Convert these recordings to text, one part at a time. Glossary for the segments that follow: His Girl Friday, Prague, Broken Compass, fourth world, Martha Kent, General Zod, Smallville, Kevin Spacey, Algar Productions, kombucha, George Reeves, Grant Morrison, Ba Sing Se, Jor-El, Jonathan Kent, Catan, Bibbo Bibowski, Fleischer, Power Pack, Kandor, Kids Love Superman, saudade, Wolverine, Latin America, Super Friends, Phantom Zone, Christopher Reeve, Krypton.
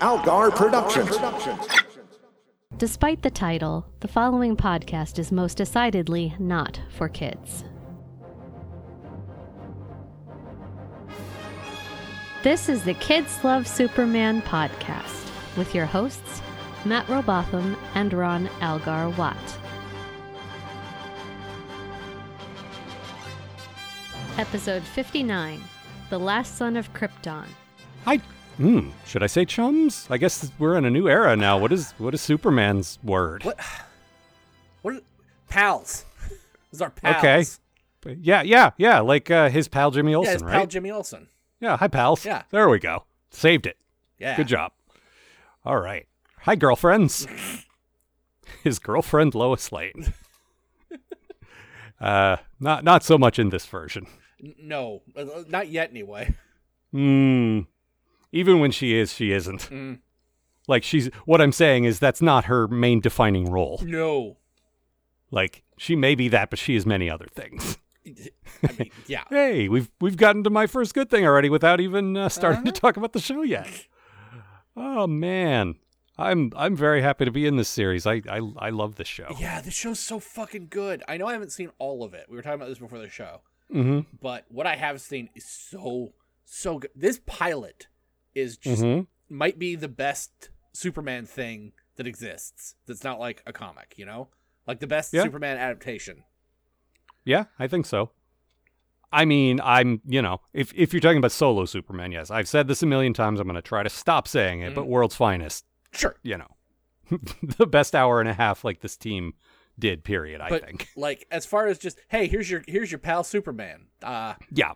Algar Productions. Despite the title, the following podcast is most decidedly not for kids. This is the Kids Love Superman podcast with your hosts, Matt Robotham and Ron Algar Watt. Episode 59, The Last Son of Krypton. Should I say chums? I guess we're in a new era now. What is Superman's word? What? Pals. These are pals. Okay. Yeah. Like his pal Jimmy Olsen, right? Yeah, hi, pals. Yeah. There we go. Saved it. Yeah. Good job. All right. Hi, girlfriends. His girlfriend, Lois Lane. Not so much in this version. No, not yet anyway. Even when she is, she isn't. Like what I'm saying is that's not her main defining role. No. Like she may be that, but she is many other things. I mean, yeah. Hey, we've gotten to my first good thing already without even starting to talk about the show yet. Oh man, I'm very happy to be in this series. I love this show. Yeah, this show's so fucking good. I know I haven't seen all of it. We were talking about this before the show, but what I have seen is so good. This pilot is just might be the best Superman thing that exists. That's not like a comic, you know, like the best Superman adaptation. Yeah, I think so. I mean, if you're talking about solo Superman, yes. I've said this a million times. I'm going to try to stop saying it, but world's finest. Sure. You know, the best hour and a half like this team did, period, I think. Like, as far as just, hey, here's your pal Superman. Yeah.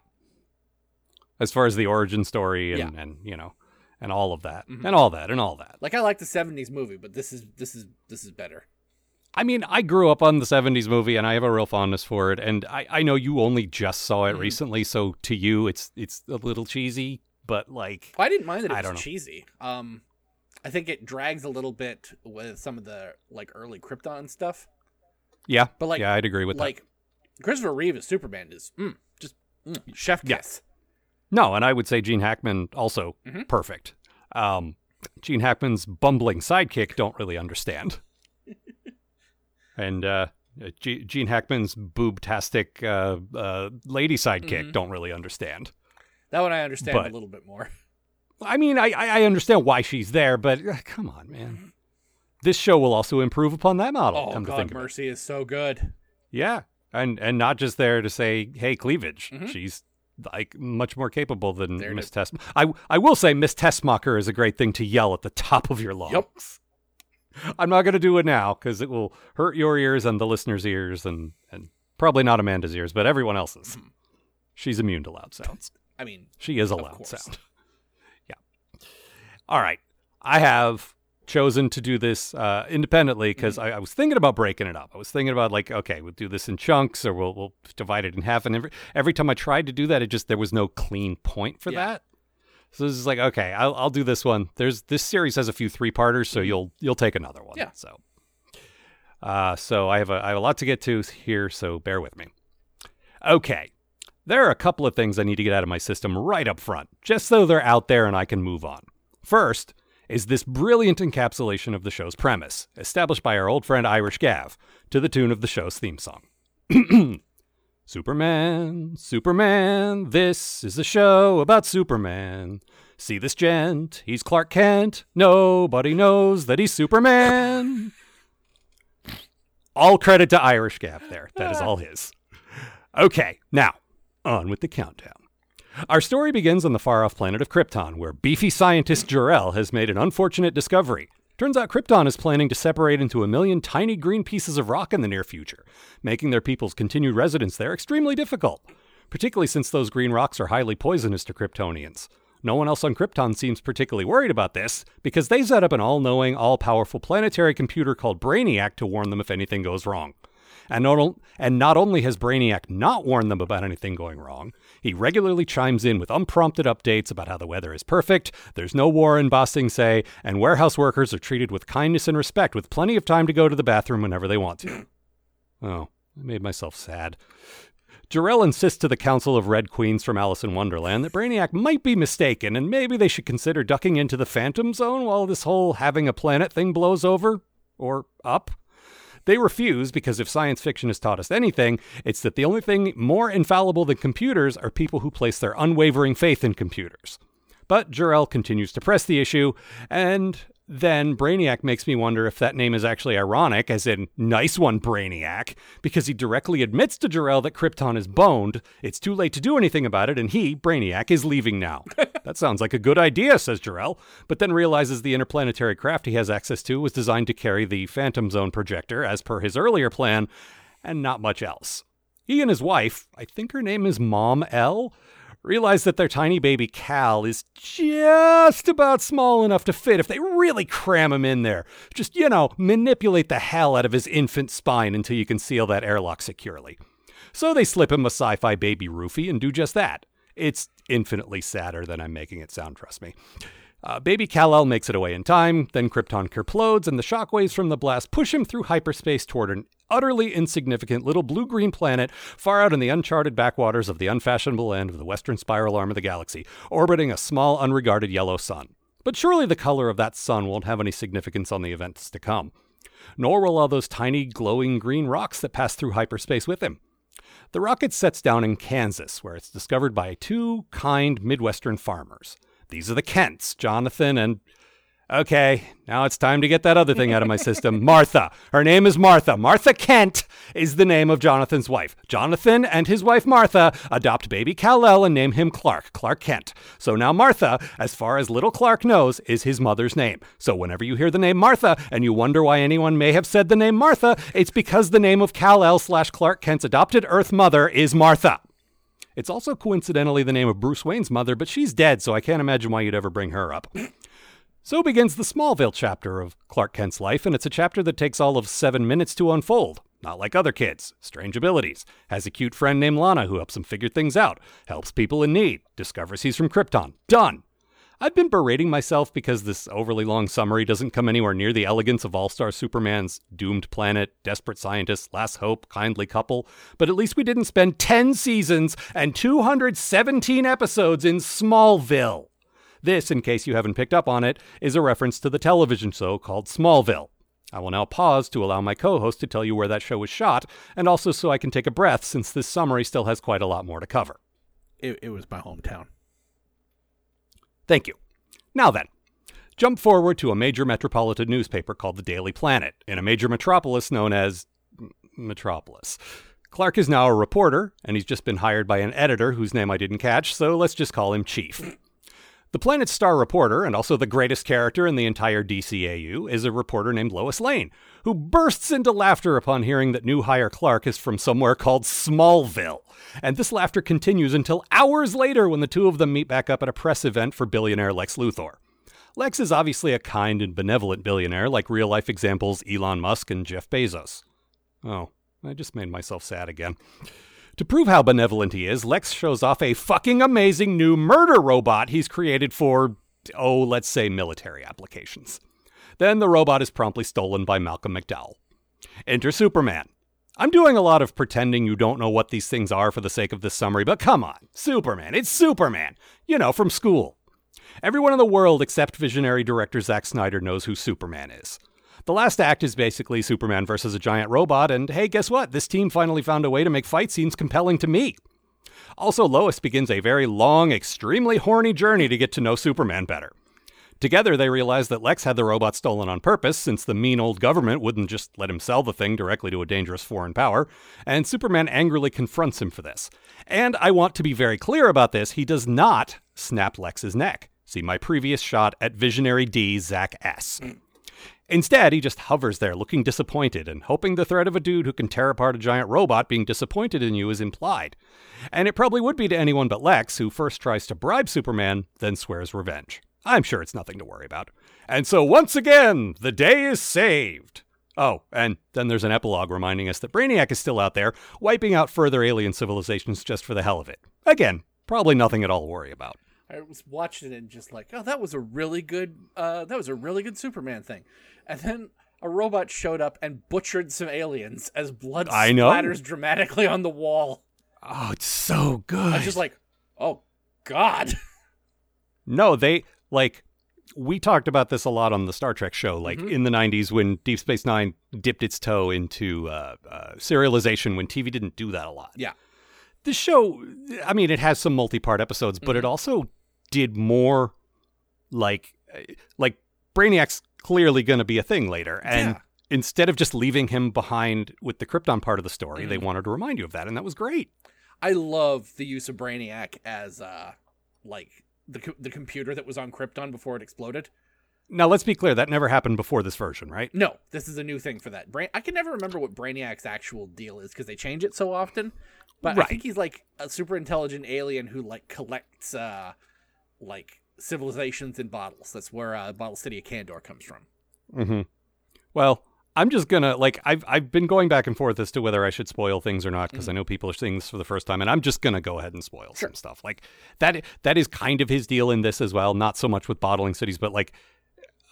As far as the origin story and all of that and all that. Like, I like the 70s movie, but this is better. I mean, I grew up on the 70s movie, and I have a real fondness for it, and I know you only just saw it recently, so to you, it's a little cheesy, but, like... I didn't mind that it was cheesy. I think it drags a little bit with some of the, like, early Krypton stuff. Yeah, but like, I'd agree with that. Like, Christopher Reeve as Superman is chef kiss. Yeah. No, and I would say Gene Hackman also perfect. Gene Hackman's bumbling sidekick don't really understand. And Gene Hackman's boob-tastic lady sidekick don't really understand. That one I understand a little bit more. I mean, I understand why she's there, but come on, man. This show will also improve upon that model. Oh, God, Mercy is so good. Yeah, and not just there to say, hey, cleavage. She's like much more capable than Miss Tess. I will say Miss Tessmacher is a great thing to yell at the top of your lungs. Yep. I'm not going to do it now because it will hurt your ears and the listener's ears and probably not Amanda's ears, but everyone else's. She's immune to loud sounds. I mean, she is a loud sound. Yeah. All right. I have chosen to do this independently because I was thinking about breaking it up. I was thinking about like, okay, we'll do this in chunks or we'll divide it in half. And every time I tried to do that, there was no clean point for that. So this is like, okay, I'll do this one. This series has a few three-parters, so you'll take another one. Yeah. So, I have a lot to get to here, so bear with me. Okay, there are a couple of things I need to get out of my system right up front, just so they're out there and I can move on. First is this brilliant encapsulation of the show's premise, established by our old friend Irish Gav, to the tune of the show's theme song. Superman, Superman, this is a show about Superman. See this gent, he's Clark Kent. Nobody knows that he's Superman. All credit to Irish Gav there. That is all his. Okay, now, on with the countdown. Our story begins on the far-off planet of Krypton, where beefy scientist Jor-El has made an unfortunate discovery. Turns out Krypton is planning to separate into a million tiny green pieces of rock in the near future, making their people's continued residence there extremely difficult, particularly since those green rocks are highly poisonous to Kryptonians. No one else on Krypton seems particularly worried about this, because they set up an all-knowing, all-powerful planetary computer called Brainiac to warn them if anything goes wrong. And not only has Brainiac not warned them about anything going wrong, he regularly chimes in with unprompted updates about how the weather is perfect, there's no war in Ba Sing Se, and warehouse workers are treated with kindness and respect with plenty of time to go to the bathroom whenever they want to. Oh, I made myself sad. Jor-El insists to the Council of Red Queens from Alice in Wonderland that Brainiac might be mistaken and maybe they should consider ducking into the Phantom Zone while this whole having a planet thing blows over. Or up. They refuse because if science fiction has taught us anything, it's that the only thing more infallible than computers are people who place their unwavering faith in computers. But Jor-El continues to press the issue, and then Brainiac makes me wonder if that name is actually ironic, as in, nice one, Brainiac, because he directly admits to Jor-El that Krypton is boned, it's too late to do anything about it, and he, Brainiac, is leaving now. That sounds like a good idea, says Jor-El, but then realizes the interplanetary craft he has access to was designed to carry the Phantom Zone projector, as per his earlier plan, and not much else. He and his wife, I think her name is Mom L, realize that their tiny baby Kal is just about small enough to fit if they really cram him in there. Just, manipulate the hell out of his infant spine until you can seal that airlock securely. So they slip him a sci-fi baby roofie and do just that. It's infinitely sadder than I'm making it sound, trust me. Baby Kal-El makes it away in time, then Krypton kerplodes, and the shockwaves from the blast push him through hyperspace toward an utterly insignificant little blue-green planet far out in the uncharted backwaters of the unfashionable end of the western spiral arm of the galaxy, orbiting a small, unregarded yellow sun. But surely the color of that sun won't have any significance on the events to come. Nor will all those tiny, glowing green rocks that pass through hyperspace with him. The rocket sets down in Kansas, where it's discovered by two kind Midwestern farmers. These are the Kents, Jonathan and... Okay, now it's time to get that other thing out of my system. Martha. Her name is Martha. Martha Kent is the name of Jonathan's wife. Jonathan and his wife Martha adopt baby Kal-El and name him Clark, Clark Kent. So now Martha, as far as little Clark knows, is his mother's name. So whenever you hear the name Martha and you wonder why anyone may have said the name Martha, it's because the name of Kal-El / Clark Kent's adopted Earth mother is Martha. It's also coincidentally the name of Bruce Wayne's mother, but she's dead, so I can't imagine why you'd ever bring her up. So begins the Smallville chapter of Clark Kent's life, and it's a chapter that takes all of 7 minutes to unfold. Not like other kids. Strange abilities. Has a cute friend named Lana who helps him figure things out. Helps people in need. Discovers he's from Krypton. Done. I've been berating myself because this overly long summary doesn't come anywhere near the elegance of All-Star Superman's Doomed Planet, Desperate Scientist, Last Hope, Kindly Couple, but at least we didn't spend 10 seasons and 217 episodes in Smallville. This, in case you haven't picked up on it, is a reference to the television show called Smallville. I will now pause to allow my co-host to tell you where that show was shot, and also so I can take a breath since this summary still has quite a lot more to cover. It was my hometown. Thank you. Now then, jump forward to a major metropolitan newspaper called the Daily Planet, in a major metropolis known as Metropolis. Clark is now a reporter, and he's just been hired by an editor whose name I didn't catch, so let's just call him Chief. The Planet's star reporter, and also the greatest character in the entire DCAU, is a reporter named Lois Lane, who bursts into laughter upon hearing that new hire Clark is from somewhere called Smallville. And this laughter continues until hours later when the two of them meet back up at a press event for billionaire Lex Luthor. Lex is obviously a kind and benevolent billionaire, like real-life examples Elon Musk and Jeff Bezos. Oh, I just made myself sad again. To prove how benevolent he is, Lex shows off a fucking amazing new murder robot he's created for, let's say military applications. Then the robot is promptly stolen by Malcolm McDowell. Enter Superman. I'm doing a lot of pretending you don't know what these things are for the sake of this summary, but come on. Superman. It's Superman. From school. Everyone in the world except visionary director Zack Snyder knows who Superman is. The last act is basically Superman versus a giant robot, and hey, guess what? This team finally found a way to make fight scenes compelling to me. Also, Lois begins a very long, extremely horny journey to get to know Superman better. Together, they realize that Lex had the robot stolen on purpose, since the mean old government wouldn't just let him sell the thing directly to a dangerous foreign power, and Superman angrily confronts him for this. And I want to be very clear about this, he does not snap Lex's neck. See my previous shot at Visionary D, Zach S. Instead, he just hovers there, looking disappointed, and hoping the threat of a dude who can tear apart a giant robot being disappointed in you is implied. And it probably would be to anyone but Lex, who first tries to bribe Superman, then swears revenge. I'm sure it's nothing to worry about. And so once again, the day is saved. Oh, and then there's an epilogue reminding us that Brainiac is still out there, wiping out further alien civilizations just for the hell of it. Again, probably nothing at all to worry about. I was watching it and just like, oh, that was a really good Superman thing. And then a robot showed up and butchered some aliens as blood splatters dramatically on the wall. Oh, it's so good. I was just like, oh, God. No, they, like, we talked about this a lot on the Star Trek show, like, mm-hmm. in the 90s when Deep Space Nine dipped its toe into serialization when TV didn't do that a lot. Yeah. This show, I mean, it has some multi-part episodes, but mm-hmm. it also did more, like Brainiac's clearly going to be a thing later. And instead of just leaving him behind with the Krypton part of the story, mm-hmm. they wanted to remind you of that, and that was great. I love the use of Brainiac as, the computer that was on Krypton before it exploded. Now, let's be clear, that never happened before this version, right? No, this is a new thing for that. I can never remember what Brainiac's actual deal is because they change it so often. But right. I think he's like a super intelligent alien who collects civilizations in bottles. That's where Bottle City of Kandor comes from. Mm-hmm. Well, I'm just gonna I've been going back and forth as to whether I should spoil things or not because mm-hmm. I know people are seeing this for the first time, and I'm just gonna go ahead and spoil sure. some stuff. Like that is kind of his deal in this as well. Not so much with bottling cities, but like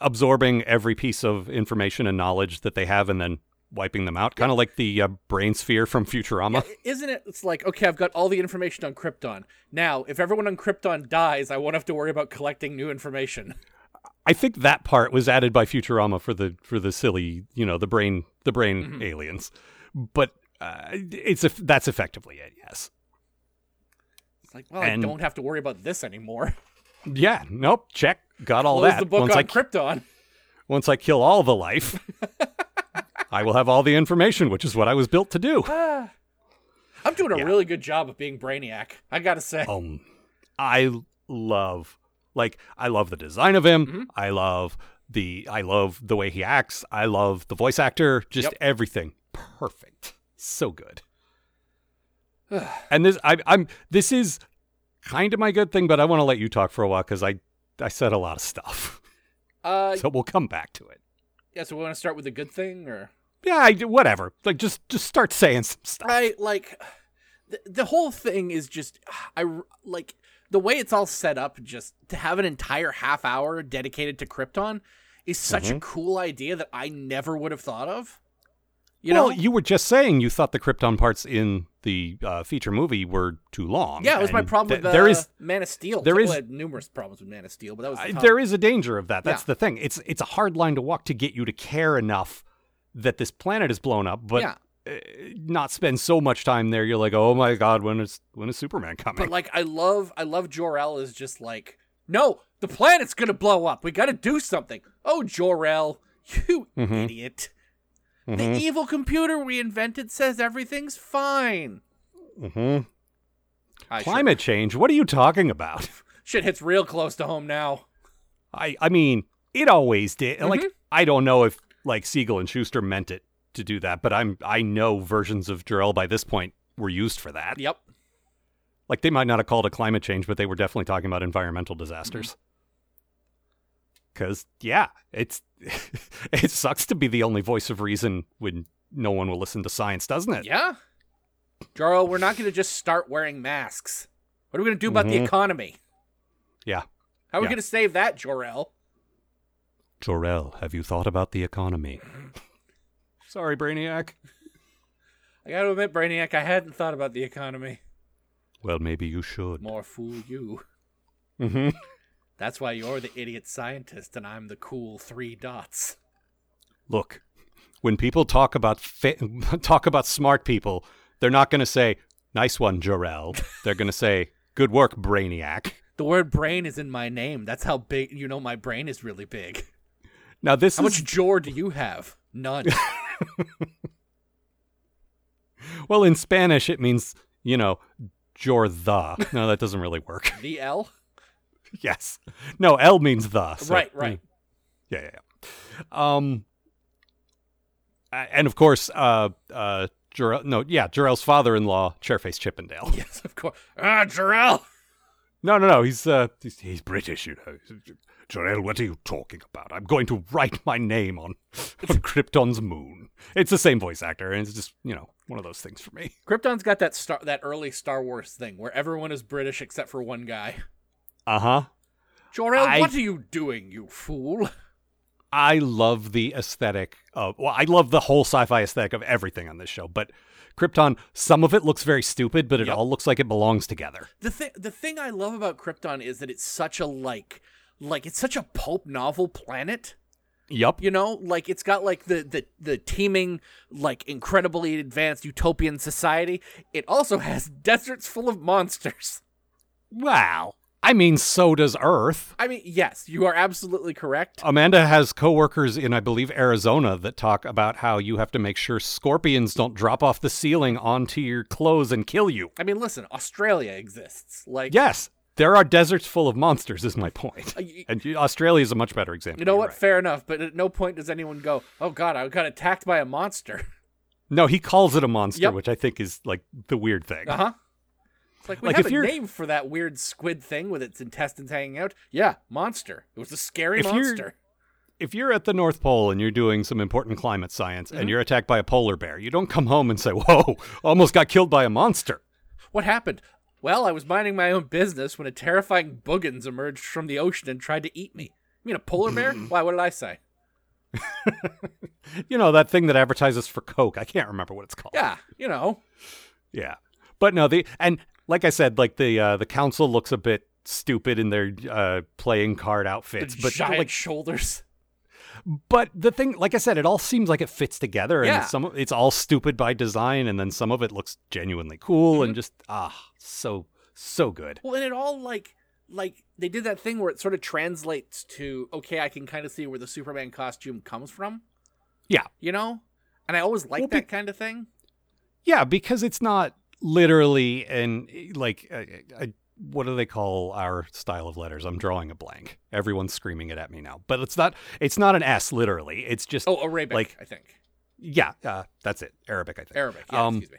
absorbing every piece of information and knowledge that they have, and then wiping them out. Yeah. Kind of like the brain sphere from Futurama, yeah, isn't it? It's like, okay, I've got all the information on Krypton. Now, if everyone on Krypton dies, I won't have to worry about collecting new information. I think that part was added by Futurama for the silly, the brain mm-hmm. aliens, but that's effectively it. Yes. It's like, well, I don't have to worry about this anymore. Yeah. Nope. Check. Got all that. Close the book on Krypton. Once I kill all the life, I will have all the information, which is what I was built to do. I'm doing a really good job of being Brainiac, I gotta say. I love the design of him. Mm-hmm. I love the way he acts. I love the voice actor. Just everything. Perfect. So good. And this, this is kind of my good thing, but I want to let you talk for a while because I said a lot of stuff. So we'll come back to it. Yeah. So we want to start with the good thing, or whatever. Like just start saying some stuff. Right. Like the whole thing is just the way it's all set up, just to have an entire half hour dedicated to Krypton is such mm-hmm. a cool idea that I never would have thought of. You were just saying you thought the Krypton parts in the feature movie were too long. Yeah, it was my problem with Man of Steel. I had numerous problems with Man of Steel, but that was there is a danger of that. That's the thing. It's a hard line to walk to get you to care enough that this planet is blown up, but... Yeah. Not spend so much time there. You're like, oh my God, when is Superman coming? But I love Jor-El is just like, no, the planet's gonna blow up. We gotta do something. Oh, Jor-El, you mm-hmm. idiot! Mm-hmm. The evil computer we invented says everything's fine. Mm-hmm. Climate change? What are you talking about? Shit hits real close to home now. I mean, it always did. Mm-hmm. Like, I don't know if Siegel and Schuster meant it to do that, but I know versions of Jor-El by this point were used for that. Yep. Like, they might not have called it climate change, but they were definitely talking about environmental disasters. Because, mm-hmm. It sucks to be the only voice of reason when no one will listen to science, doesn't it? Yeah. Jor-El, we're not going to just start wearing masks. What are we going to do about mm-hmm. the economy? Yeah. How are we going to save that, Jor-El? Jor-El, have you thought about the economy? Sorry, Brainiac. I gotta admit, Brainiac, I hadn't thought about the economy. Well, maybe you should. More fool you. Mm-hmm. That's why you're the idiot scientist and I'm the cool 3 dots. Look, when people talk about smart people, they're not going to say, nice one, Jor-El. They're going to say, good work, Brainiac. The word brain is in my name. That's how big, my brain is really big. Now this How much Jor do you have? None. Well, in Spanish, it means, Jor the. No, that doesn't really work. The L? Yes. No, L means the. So. Right. Yeah. And of course, Jor-El's father-in-law, Chairface Chippendale. Yes, of course. Ah, Jor-El! No, he's British, Jor-El, what are you talking about? I'm going to write my name on Krypton's moon. It's the same voice actor, and it's just, one of those things for me. Krypton's got that early Star Wars thing where everyone is British except for one guy. Uh-huh. Jor-El, what are you doing, you fool? I love the aesthetic of, well, I love the whole sci-fi aesthetic of everything on this show, but Krypton, some of it looks very stupid, but it all looks like it belongs together. The thing I love about Krypton is that it's such a like it's such a pulp novel planet. Yep. You know, like it's got like the teeming, like incredibly advanced utopian society. It also has deserts full of monsters. Wow. I mean, so does Earth. I mean, yes, you are absolutely correct. Amanda has coworkers in, I believe, Arizona that talk about how you have to make sure scorpions don't drop off the ceiling onto your clothes and kill you. I mean, listen, Australia exists. Like, yes, there are deserts full of monsters is my point. And Australia is a much better example. You know what? Right. Fair enough. But at no point does anyone go, oh, God, I got attacked by a monster. No, he calls it a monster, which I think is like the weird thing. Uh-huh. It's like, we have a name for that weird squid thing with its intestines hanging out. Yeah, monster. It was a scary monster. If you're at the North Pole and you're doing some important climate science and you're attacked by a polar bear, you don't come home and say, whoa, almost got killed by a monster. What happened? Well, I was minding my own business when a terrifying boogans emerged from the ocean and tried to eat me. You mean a polar bear? Why, what did I say? You know, that thing that advertises for Coke. I can't remember what it's called. Yeah, you know. Yeah. But no, like I said, like the council looks a bit stupid in their playing card outfits, but giant shoulders. But the thing, like I said, it all seems like it fits together, and some it's all stupid by design, and then some of it looks genuinely cool and just so good. Well, and it all like they did that thing where it sort of translates to okay, I can kind of see where the Superman costume comes from. Yeah, you know, and I always like that kind of thing. Yeah, because it's not. Literally, and like, what do they call our style of letters? I'm drawing a blank. Everyone's screaming it at me now, but it's not an S, literally. It's just Arabic, like, I think. Yeah, that's it. Arabic, I think. Arabic, yeah, excuse me.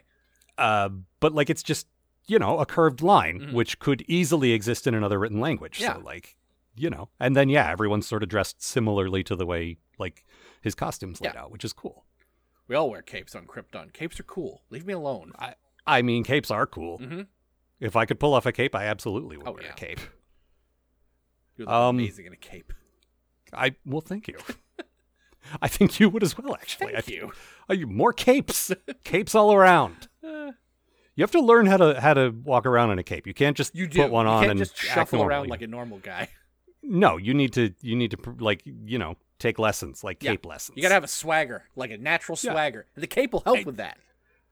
But like, it's just, you know, a curved line, which could easily exist in another written language. Yeah. So like, you know, and then, yeah, everyone's sort of dressed similarly to the way, like, his costume's laid out, which is cool. We all wear capes on Krypton. Capes are cool. Leave me alone. I mean, capes are cool. Mm-hmm. If I could pull off a cape, I absolutely would wear a cape. You look amazing in a cape. Well, thank you. I think you would as well, actually. Thank you. More capes. Capes all around. You have to learn how to walk around in a cape. You can't just put one on and just shuffle around like a normal guy. No, you need to like, you know, take lessons, like cape lessons. You got to have a swagger, like a natural swagger. And the cape will help with that.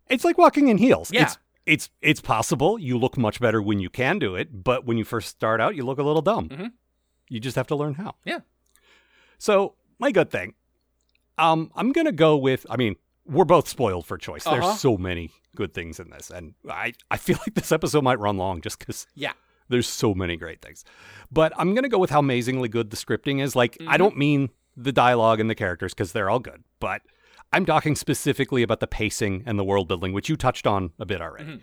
It's like walking in heels. Yeah. It's possible. You look much better when you can do it, but when you first start out, you look a little dumb. Mm-hmm. You just have to learn how. Yeah. So, my good thing. I'm going to go with, I mean, we're both spoiled for choice. Uh-huh. There's so many good things in this, and I feel like this episode might run long just because there's so many great things. But I'm going to go with how amazingly good the scripting is. Like, I don't mean the dialogue and the characters because they're all good, but... I'm talking specifically about the pacing and the world building, which you touched on a bit already. Mm-hmm.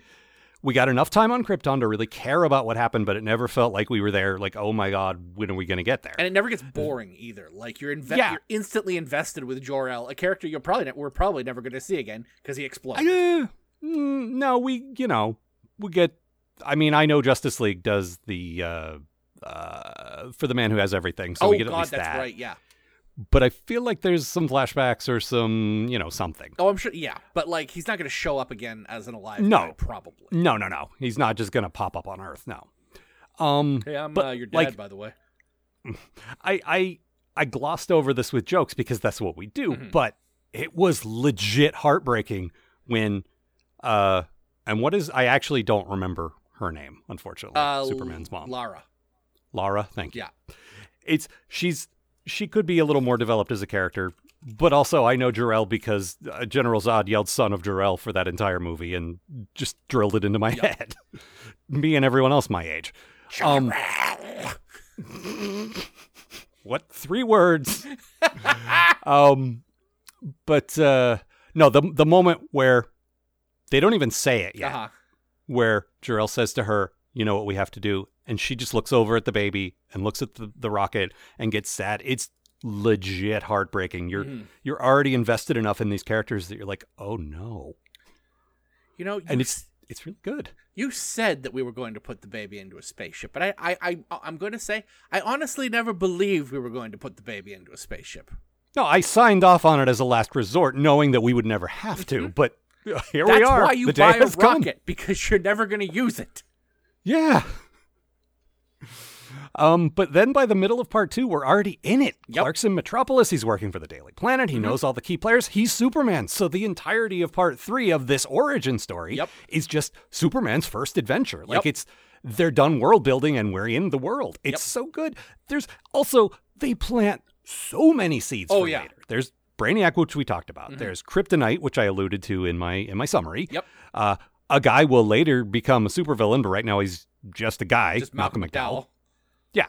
We got enough time on Krypton to really care about what happened, but it never felt like we were there. Like, oh my God, when are we going to get there? And it never gets boring either. Like you're instantly invested with Jor-El, a character we're probably never going to see again because he explodes. I know Justice League does the, for the man who has everything. So we get at least that. Oh God, that's right. Yeah. But I feel like there's some flashbacks or some, you know, something. Oh, I'm sure. Yeah. But like, he's not going to show up again as an alive guy, probably. No. He's not just going to pop up on Earth. No. Hey, I'm your dad, like, by the way. I glossed over this with jokes because that's what we do. Mm-hmm. But it was legit heartbreaking when, I actually don't remember her name, unfortunately. Superman's mom. Lara. Thank you. Yeah. She could be a little more developed as a character, but also I know Jor-El because General Zod yelled "Son of Jor-El" for that entire movie and just drilled it into my head. Me and everyone else my age. What? 3 words. But no, the moment where they don't even say it yet, where Jor-El says to her, "You know what we have to do." And she just looks over at the baby and looks at the rocket and gets sad. It's legit heartbreaking. You're already invested enough in these characters that you're like, oh no. You know, and it's It's really good. You said that we were going to put the baby into a spaceship, but I'm going to say I honestly never believed we were going to put the baby into a spaceship. No, I signed off on it as a last resort, knowing that we would never have to, but here we are. That's why you buy a rocket, because you're never going to use it. Yeah. But then by the middle of part 2, we're already in it. Yep. Clark's in Metropolis. He's working for the Daily Planet. He knows all the key players. He's Superman. So the entirety of part 3 of this origin story is just Superman's first adventure. Like they're done world building and we're in the world. It's so good. There's also, they plant so many seeds for later. There's Brainiac, which we talked about. There's Kryptonite, which I alluded to in my summary. A guy will later become a supervillain, but right now he's just a guy, just Malcolm McDowell. Yeah.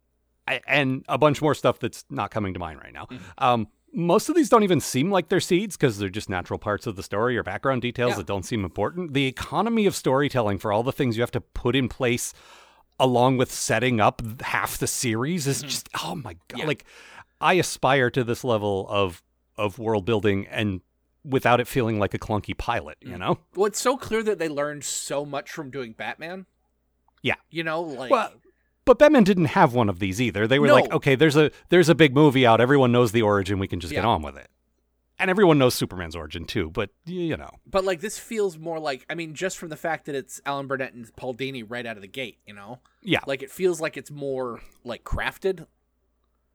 And a bunch more stuff that's not coming to mind right now. Most of these don't even seem like they're seeds because they're just natural parts of the story or background details that don't seem important. The economy of storytelling for all the things you have to put in place along with setting up half the series is just, oh my God. Yeah. Like, I aspire to this level of world building and without it feeling like a clunky pilot, you know? Well, it's so clear that they learned so much from doing Batman. Yeah. You know, like... Well, but Batman didn't have one of these either. They were like, okay, there's a big movie out. Everyone knows the origin. We can just get on with it. And everyone knows Superman's origin too, but, you know. But, like, this feels more like... I mean, just from the fact that it's Alan Burnett and Paul Dini right out of the gate, you know? Yeah. Like, it feels like it's more, like, crafted...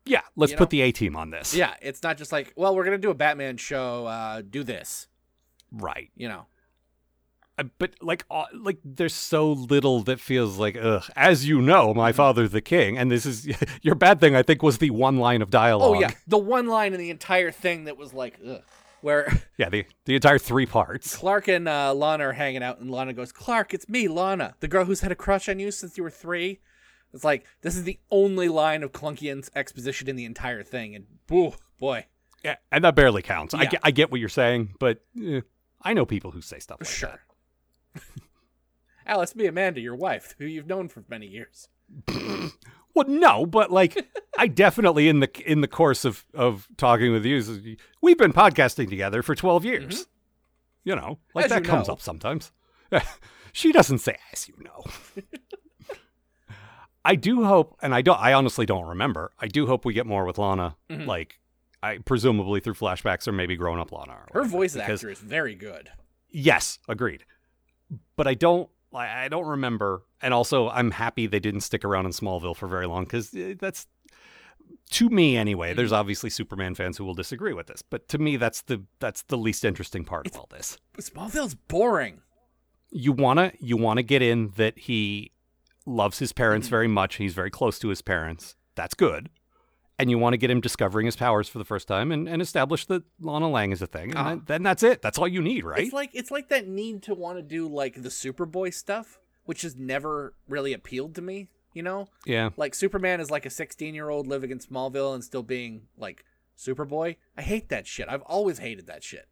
Yeah, let's put the A-team on this. Yeah, it's not just like, well, we're going to do a Batman show, do this. Right. You know. But, like, there's so little that feels like, ugh, as you know, my father the king, and this is, your bad thing, I think, was the one line of dialogue. Oh, yeah, the one line in the entire thing that was like, ugh, where... Yeah, the entire 3 parts. Clark and Lana are hanging out, and Lana goes, Clark, it's me, Lana, the girl who's had a crush on you since you were 3. It's like, this is the only line of clunky exposition in the entire thing, and boo, boy. Yeah, and that barely counts. Yeah. I get what you're saying, but I know people who say stuff like that. Sure. Alice, be Amanda, your wife, who you've known for many years. Well, no, but, like, I definitely, in the course of talking with you, we've been podcasting together for 12 years. You know, like, as that comes up sometimes. She doesn't say, as you know. I do hope, and I honestly don't remember. I do hope we get more with Lana, like, I presumably through flashbacks or maybe grown up Lana. Her voice actor is very good. Yes, agreed. But I don't remember, and also I'm happy they didn't stick around in Smallville for very long because that's, to me anyway. There's obviously Superman fans who will disagree with this, but to me that's the least interesting part of all this. But Smallville's boring. You wanna get in that he loves his parents very much. He's very close to his parents. That's good. And you want to get him discovering his powers for the first time and establish that Lana Lang is a thing. And then that's it. That's all you need, right? It's like that need to want to do, like, the Superboy stuff, which has never really appealed to me, you know? Yeah. Like, Superman is like a 16-year-old living in Smallville and still being, like, Superboy. I hate that shit. I've always hated that shit.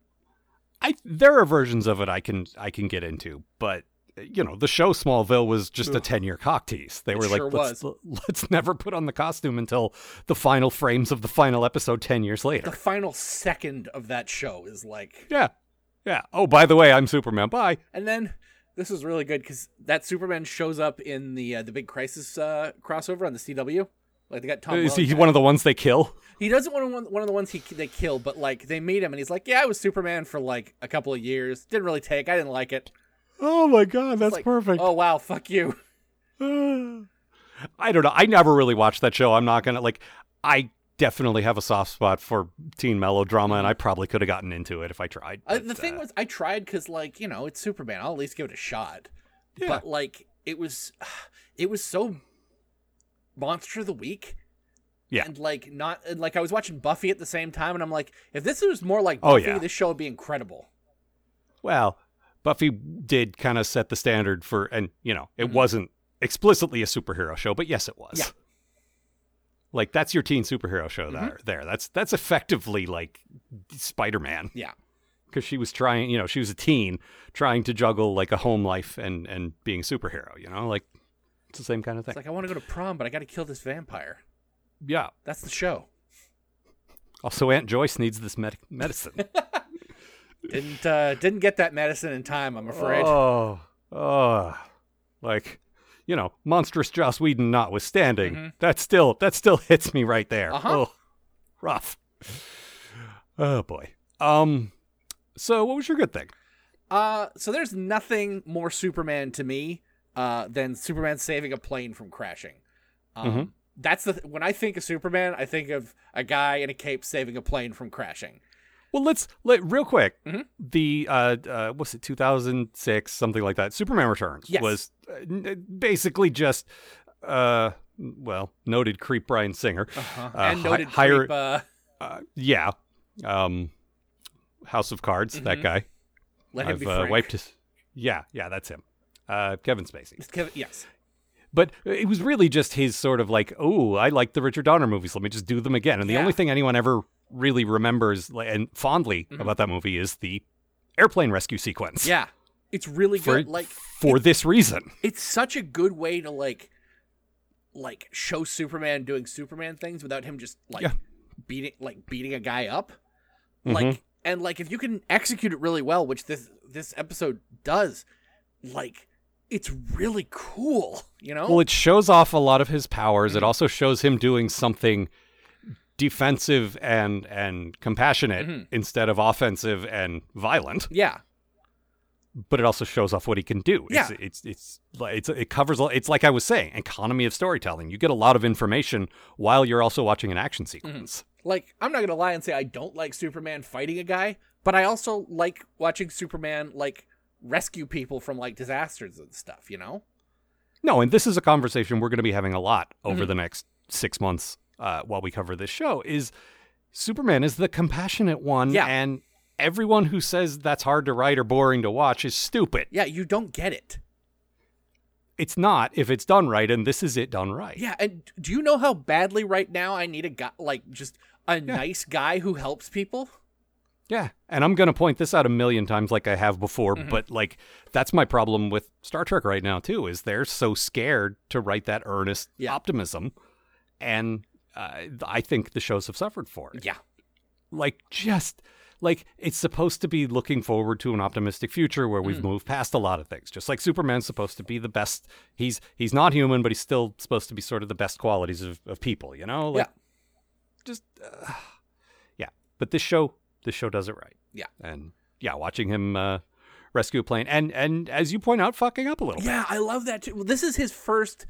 There are versions of it I can get into, but... You know, the show Smallville was just a 10-year cock tease. They were like, sure, let's never put on the costume until the final frames of the final episode 10 years later. The final second of that show is like... Yeah. Oh, by the way, I'm Superman. Bye. And then, this is really good, because that Superman shows up in the big Crisis crossover on the CW. Like, they got Tom Welling. Is he one of the ones they kill? He doesn't want one of the ones they kill, but, like, they meet him, and he's like, yeah, I was Superman for, like, a couple of years. Didn't really take. I didn't like it. Oh my God, that's like, perfect. Oh wow, fuck you. I don't know. I never really watched that show. I'm not gonna I definitely have a soft spot for teen melodrama, and I probably could have gotten into it if I tried. But, the thing was, I tried because, like, you know, it's Superman. I'll at least give it a shot. Yeah. But, like, it was so Monster of the Week. Yeah. And I was watching Buffy at the same time, and I'm like, if this was more like Buffy, this show would be incredible. Well. Buffy did kind of set the standard for, and, you know, it wasn't explicitly a superhero show, but yes, it was. Yeah. Like, that's your teen superhero show there. That's effectively like Spider-Man. Yeah. Because she was trying, you know, she was a teen trying to juggle, like, a home life and being a superhero, you know, like, it's the same kind of thing. It's like, I want to go to prom, but I got to kill this vampire. Yeah. That's the show. Also, Aunt Joyce needs this medicine. Didn't get that medicine in time, I'm afraid. Like, you know, monstrous Joss Whedon notwithstanding, that still hits me right there. Oh, rough. Oh boy. So what was your good thing? So there's nothing more Superman to me than Superman saving a plane from crashing. That's when I think of Superman, I think of a guy in a cape saving a plane from crashing. Well, let's real quick. The 2006, something like that. Superman Returns was basically just noted creep Bryan Singer and noted creep. House of Cards. That guy. Let him be frank. Wiped his. Yeah, that's him. Kevin Spacey. It's Kevin, yes. But it was really just his sort of like, oh, I like the Richard Donner movies. Let me just do them again. And the only thing anyone ever really remembers and fondly about that movie is the airplane rescue sequence. Yeah, it's really good. This reason, it's such a good way to like show Superman doing Superman things without him just beating a guy up. And if you can execute it really well, which this episode does, it's really cool, you know? Well, it shows off a lot of his powers. It also shows him doing something defensive and compassionate instead of offensive and violent. Yeah. But it also shows off what he can do. Yeah. It covers, it's like I was saying, economy of storytelling. You get a lot of information while you're also watching an action sequence. I'm not going to lie and say I don't like Superman fighting a guy, but I also like watching Superman, rescue people from disasters and stuff, you know? No, and this is a conversation we're going to be having a lot over the next 6 months while we cover this show, is Superman is the compassionate one, and everyone who says that's hard to write or boring to watch is stupid. Yeah, you don't get it. It's not if it's done right, and this is it done right. Yeah, and do you know how badly right now I need a guy, nice guy who helps people? Yeah, and I'm going to point this out a million times like I have before, but, that's my problem with Star Trek right now, too, is they're so scared to write that earnest optimism, and I think the shows have suffered for it. Yeah. It's supposed to be looking forward to an optimistic future where we've moved past a lot of things, just like Superman's supposed to be the best. He's not human, but he's still supposed to be sort of the best qualities of people, you know? But this show... The show does it right. Yeah. And watching him rescue a plane. And as you point out, fucking up a little bit. Yeah, I love that too. Well, this is his first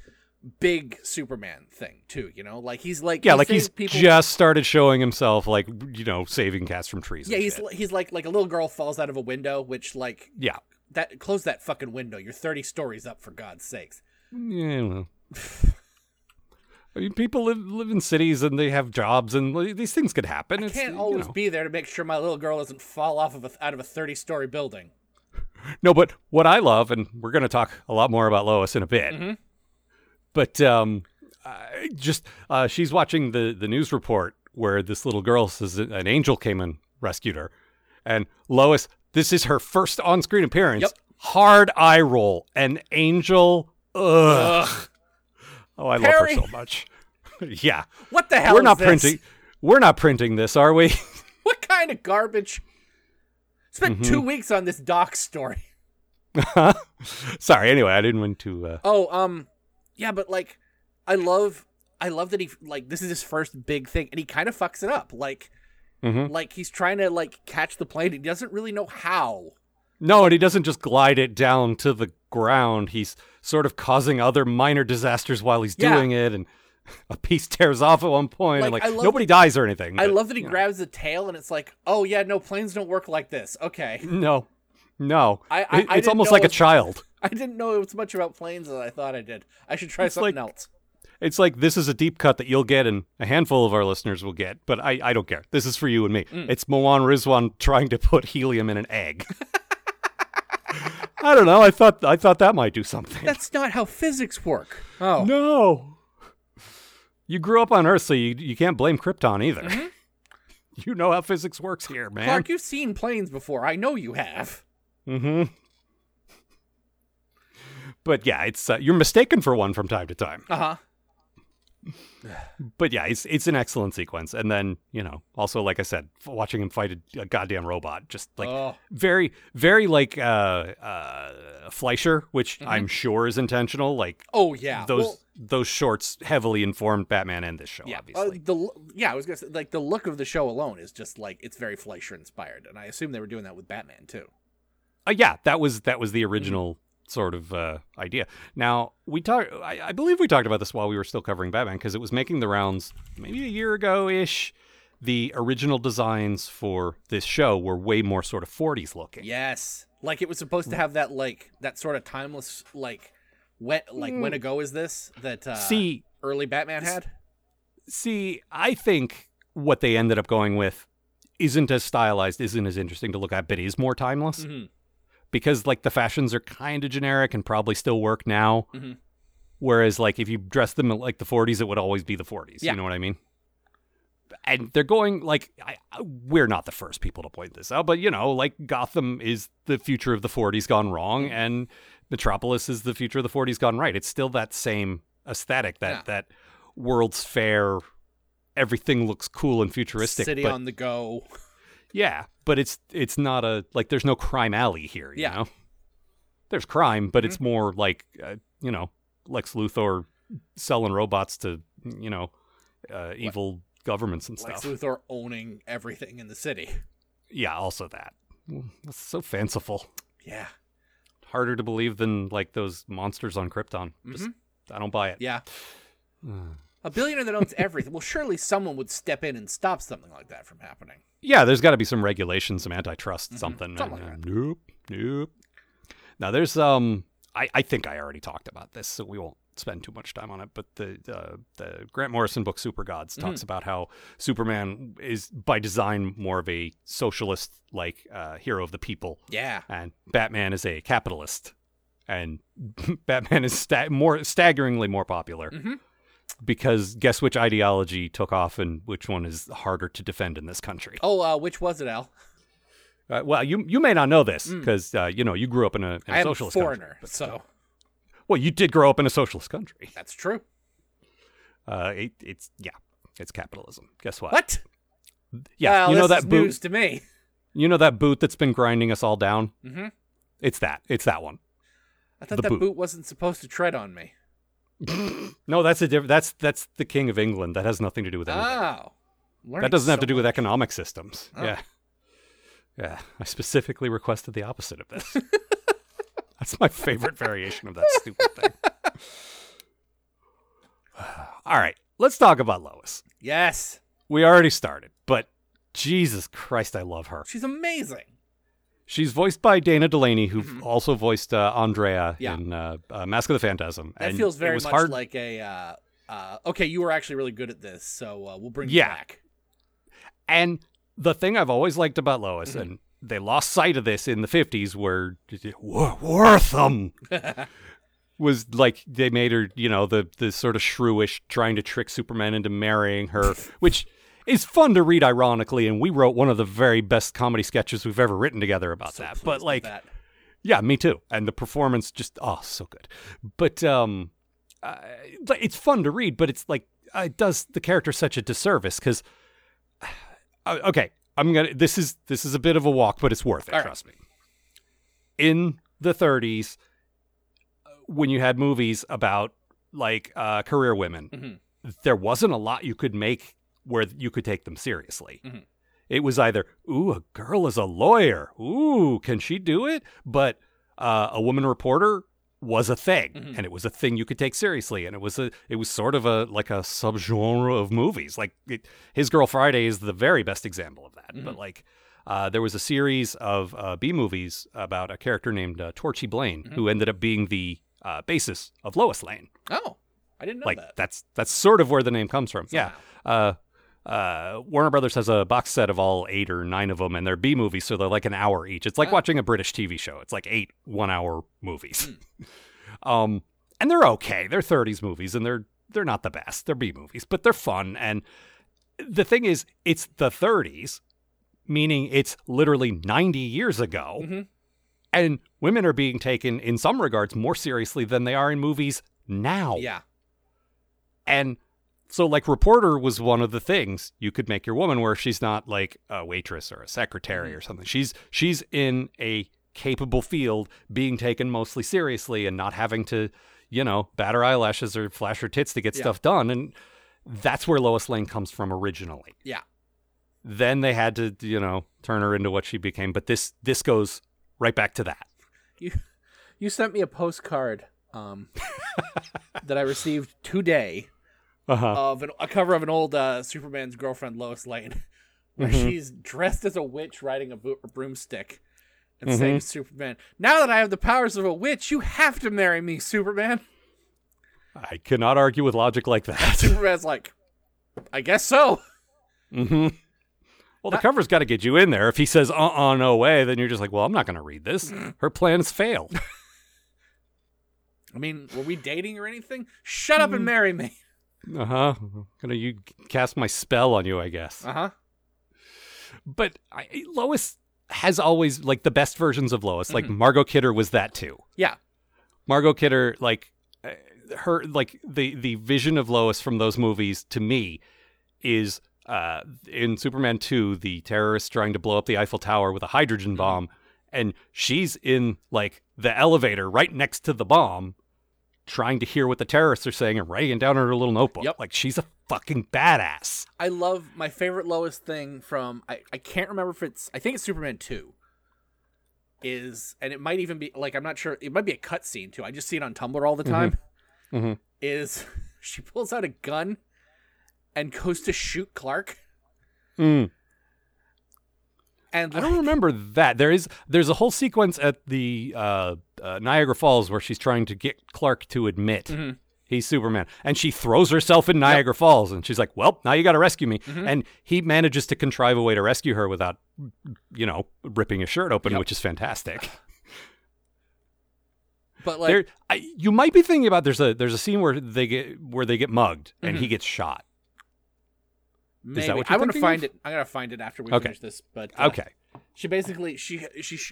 big Superman thing too, you know? He's just started showing himself saving cats from trees. Yeah, he's like a little girl falls out of a window, which close that fucking window. You're 30 stories up, for God's sakes. Yeah, well. I mean, people live in cities and they have jobs and these things could happen. I can't always be there to make sure my little girl doesn't fall off out of a 30-story building. No, but what I love, and we're going to talk a lot more about Lois in a bit, but she's watching the news report where this little girl says an angel came and rescued her. And Lois, this is her first on-screen appearance. Yep. Hard eye roll. An angel. Ugh. Oh, I love her so much. Yeah. What the hell We're not printing this, are we? What kind of garbage? Spent 2 weeks on this doc story. Sorry, anyway, I didn't want to... Yeah, but, I love that he, this is his first big thing, and he kind of fucks it up. He's trying to, catch the plane. He doesn't really know how. No, and he doesn't just glide it down to the ground. He's sort of causing other minor disasters while he's doing it, and a piece tears off at one point. Nobody dies or anything. I love that he grabs the tail, and it's like, oh yeah, no, planes don't work like this. Okay. No. It's almost like a child. I didn't know as much about planes as I thought I did. I should try something else. It's like, this is a deep cut that you'll get and a handful of our listeners will get, but I don't care. This is for you and me. It's Moan Rizwan trying to put helium in an egg. I don't know. I thought that might do something. That's not how physics work. Oh no! You grew up on Earth, so you can't blame Krypton either. You know how physics works here, man. Clark, you've seen planes before. I know you have. But yeah, it's you're mistaken for one from time to time. But yeah, it's an excellent sequence. And then, you know, also, like I said, watching him fight a goddamn robot, just like very, very like Fleischer, which I'm sure is intentional. Like, those shorts heavily informed Batman and this show, obviously. I was gonna say, like, the look of the show alone is just like, it's very Fleischer inspired. And I assume they were doing that with Batman too. That was the original sort of idea. Now, I believe we talked about this while we were still covering Batman, because it was making the rounds maybe a year ago-ish. The original designs for this show were way more sort of 40s looking. Yes. Like, it was supposed to have that, like, that sort of timeless, like, when ago is this that early Batman had? See, I think what they ended up going with isn't as stylized, isn't as interesting to look at, but is more timeless. Mm-hmm. Because, like, the fashions are kind of generic and probably still work now. Mm-hmm. Whereas, like, if you dress them in, like, the 40s, it would always be the 40s. Yeah. You know what I mean? And they're going, like, we're not the first people to point this out, but, you know, like, Gotham is the future of the 40s gone wrong, and Metropolis is the future of the 40s gone right. It's still that same aesthetic, that World's Fair, everything looks cool and futuristic. City on the go. Yeah, but it's not a, like, there's no crime alley here, you know? There's crime, but it's more like, you know, Lex Luthor selling robots to, you know, evil governments and stuff. Lex Luthor owning everything in the city. Yeah, also that. That's so fanciful. Yeah. Harder to believe than, like, those monsters on Krypton. Mm-hmm. Just, I don't buy it. Yeah. A billionaire that owns everything. Well, surely someone would step in and stop something like that from happening. Yeah, there's got to be some regulation, some antitrust, something like that. Nope. Now, there's, I think I already talked about this, so we won't spend too much time on it, but the Grant Morrison book, Super Gods, talks about how Superman is, by design, more of a socialist, like, hero of the people. Yeah. And Batman is a capitalist. And Batman is staggeringly more popular. Mm-hmm. Because guess which ideology took off and which one is harder to defend in this country? Oh, which was it, Al? Well, you may not know this because, you know, you grew up in a socialist country. I am a foreigner, so. Well, you did grow up in a socialist country. That's true. It's capitalism. Guess what? What? Yeah, well, you know that boot. News to me. You know that boot that's been grinding us all down? Mm-hmm. It's that one. I thought that boot wasn't supposed to tread on me. No, that's a different. That's the King of England. That has nothing to do with anything. Oh, that doesn't have to do with economic systems. Oh. Yeah. I specifically requested the opposite of this. That's my favorite variation of that stupid thing. All right, let's talk about Lois. Yes, we already started, but Jesus Christ, I love her. She's amazing. She's voiced by Dana Delany, who also voiced Andrea in Mask of the Phantasm. That feels very much hard. Like a, okay, you were actually really good at this, so we'll bring you back. And the thing I've always liked about Lois, and they lost sight of this in the 50s, where Wortham was like, they made her, you know, the sort of shrewish, trying to trick Superman into marrying her, which... It's fun to read, ironically, and we wrote one of the very best comedy sketches we've ever written together about so that. But, like, that. Yeah, me too. And the performance just, so good. But it's fun to read, but it's like, it does the character such a disservice because, okay, I'm going to, this is a bit of a walk, but it's worth it, trust me. In the 30s, when you had movies about, like, career women, there wasn't a lot you could make where you could take them seriously. Mm-hmm. It was either, ooh, a girl is a lawyer. Ooh, can she do it? But a woman reporter was a thing, and it was a thing you could take seriously, and it was sort of a, like, a subgenre of movies. Like, His Girl Friday is the very best example of that. Mm-hmm. But, like, there was a series of B-movies about a character named Torchy Blaine, who ended up being the basis of Lois Lane. Oh, I didn't know that. Like, that's sort of where the name comes from. Somehow. Yeah. Warner Brothers has a box set of all 8 or 9 of them, and they're B movies, so they're like an hour each. It's like watching a British TV show. It's like 8 one-hour movies. And they're okay. They're 30s movies, and they're not the best. They're B movies, but they're fun. And the thing is, it's the 30s, meaning it's literally 90 years ago, and women are being taken, in some regards, more seriously than they are in movies now. Yeah. And So, like, reporter was one of the things you could make your woman, where she's not like a waitress or a secretary or something. She's in a capable field, being taken mostly seriously and not having to, you know, bat her eyelashes or flash her tits to get stuff done. And that's where Lois Lane comes from originally. Yeah. Then they had to, you know, turn her into what she became. But this goes right back to that. You sent me a postcard that I received today of a cover of an old Superman's girlfriend, Lois Lane, where she's dressed as a witch riding a broomstick and saying, Superman, now that I have the powers of a witch, you have to marry me, Superman. I cannot argue with logic like that. Superman's like, I guess so. Mm-hmm. Well, the cover's got to get you in there. If he says, uh-uh, no way, then you're just like, well, I'm not going to read this. Her plans failed. I mean, were we dating or anything? Shut up and marry me. Uh-huh. Gonna cast my spell on you, I guess. Uh-huh. But Lois has always, like, the best versions of Lois. Like, Margot Kidder was that, too. Yeah. Margot Kidder, like, her, like, the vision of Lois from those movies, to me, is... in Superman 2, the terrorists trying to blow up the Eiffel Tower with a hydrogen bomb, and she's in, like, the elevator right next to the bomb, trying to hear what the terrorists are saying and writing it down in her little notebook. Yep. Like, she's a fucking badass. I love my favorite Lois thing from, I can't remember if it's, I think it's Superman 2, is, and it might even be, like, I'm not sure, it might be a cutscene, too. I just see it on Tumblr all the time, is she pulls out a gun and goes to shoot Clark. And like, I don't remember that. There's a whole sequence at the Niagara Falls where she's trying to get Clark to admit he's Superman. And she throws herself in Niagara Falls. And she's like, well, now you got to rescue me. And he manages to contrive a way to rescue her without, you know, ripping his shirt open, which is fantastic. But like, you might be thinking about there's a scene where they get mugged and he gets shot. Maybe. Is that what you're thinking? I'm gonna find it after we finish this. But she basically she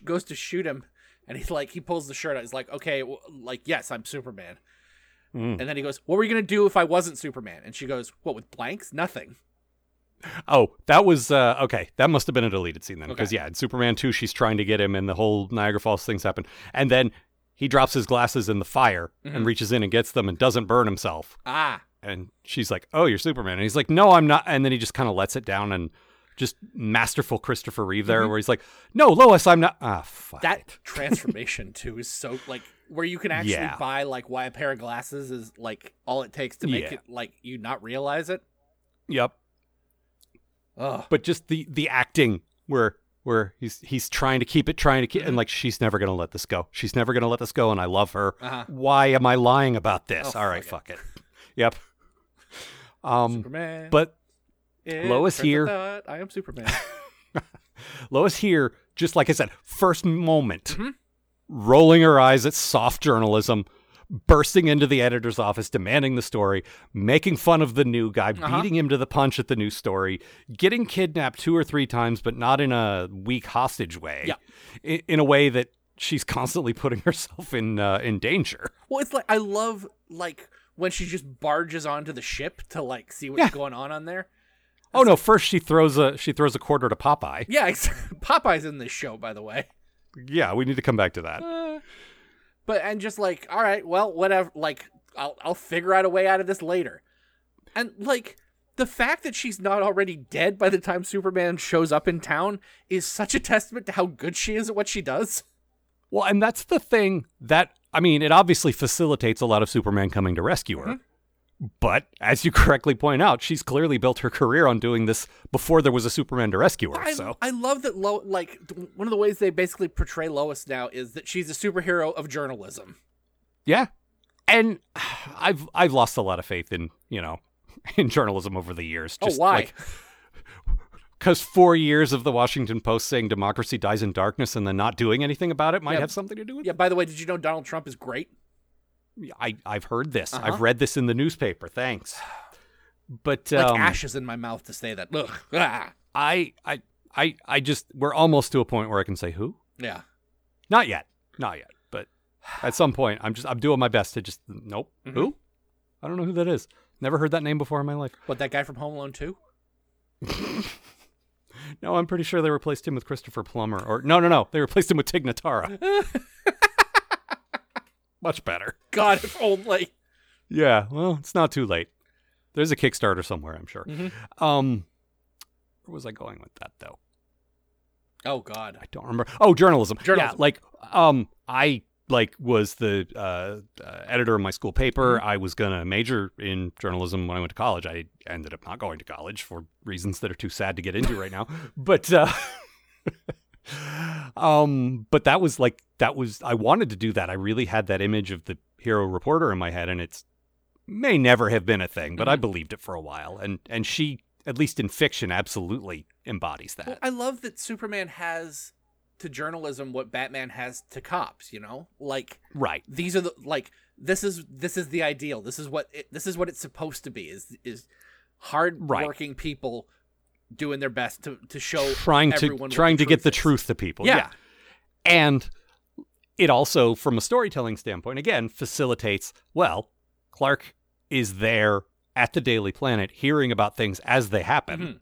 goes to shoot him, and he's like, he pulls the shirt out. He's like, okay, well, like, yes, I'm Superman. And then he goes, what were you gonna do if I wasn't Superman? And she goes, what, with blanks? Nothing. Oh, that was okay. That must have been a deleted scene then, because in Superman 2, she's trying to get him, and the whole Niagara Falls things happen, and then he drops his glasses in the fire and reaches in and gets them and doesn't burn himself. Ah. And she's like, oh, you're Superman. And he's like, no, I'm not. And then he just kind of lets it down, and just masterful Christopher Reeve there, where he's like, no, Lois, I'm not. Ah, fuck. That transformation, too, is so, like, where you can actually buy, like, why a pair of glasses is, like, all it takes to make it, like, you not realize it. Yep. Ugh. But just the acting where he's trying to keep it, and, like, she's never going to let this go. She's never going to let this go, and I love her. Uh-huh. Why am I lying about this? Oh, all right, fuck it. Yep. Superman. But Lois here. I am Superman. Lois here, just like I said, first moment, rolling her eyes at soft journalism, bursting into the editor's office, demanding the story, making fun of the new guy, beating him to the punch at the new story, getting kidnapped 2 or 3 times, but not in a weak hostage way. Yeah. In a way that she's constantly putting herself in danger. Well, it's like, I love, like, when she just barges onto the ship to, like, see what's going on there. That's no! First, she throws a quarter to Popeye. Yeah, Popeye's in this show, by the way. Yeah, we need to come back to that. But just like, all right, well, whatever. Like, I'll figure out a way out of this later. And like, the fact that she's not already dead by the time Superman shows up in town is such a testament to how good she is at what she does. Well, and that's the thing that, I mean, it obviously facilitates a lot of Superman coming to rescue her. But as you correctly point out, she's clearly built her career on doing this before there was a Superman to rescue her. I love that, like, one of the ways they basically portray Lois now is that she's a superhero of journalism. Yeah. And I've lost a lot of faith in, you know, in journalism over the years. Just, why? Like, because 4 years of the Washington Post saying democracy dies in darkness and then not doing anything about it might have something to do with it. Yeah, by the way, did you know Donald Trump is great? I've heard this. I've read this in the newspaper. Thanks. But like ashes in my mouth to say that. Ugh. I just, we're almost to a point where I can say who? Yeah. Not yet. But at some point, I'm doing my best to just, nope. Who? I don't know who that is. Never heard that name before in my life. What, that guy from Home Alone 2? No, I'm pretty sure they replaced him with Christopher Plummer. Or no, they replaced him with Tig Notara. Much better. God, it's only. Yeah, well, it's not too late. There's a Kickstarter somewhere, I'm sure. Mm-hmm. Where was I going with that, though? Oh, God. I don't remember. Oh, journalism. Yeah, I was the editor of my school paper. I was going to major in journalism when I went to college. I ended up not going to college for reasons that are too sad to get into right now. But I wanted to do that. I really had that image of the hero reporter in my head, and it may never have been a thing, but I believed it for a while. And she, at least in fiction, absolutely embodies that. Well, I love that Superman has to journalism what Batman has to cops, you know? Like, right. These are the, like, this is the ideal. This is what it's supposed to be, is hard-working people doing their best to show trying to get the truth to people. Yeah. And it also, from a storytelling standpoint, again, facilitates, well, Clark is there at the Daily Planet hearing about things as they happen, mm-hmm.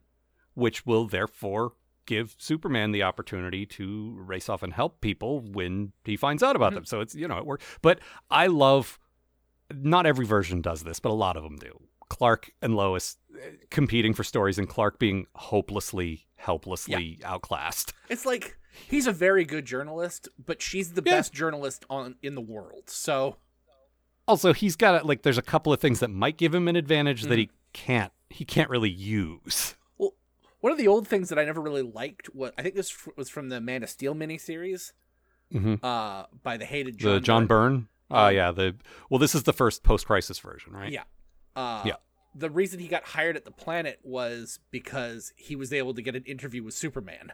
which will therefore give Superman the opportunity to race off and help people when he finds out about mm-hmm. them. So it's, it works. But I love, not every version does this, but a lot of them do. Clark and Lois competing for stories and Clark being helplessly outclassed. It's like, he's a very good journalist, but she's the best journalist in the world. So also he's got, like, there's a couple of things that might give him an advantage mm-hmm. that he can't really use. One of the old things that I never really liked, I think this was from the Man of Steel miniseries, mm-hmm. By the hated John Byrne. This is the first post-crisis version, right? Yeah. The reason he got hired at the planet was because he was able to get an interview with Superman,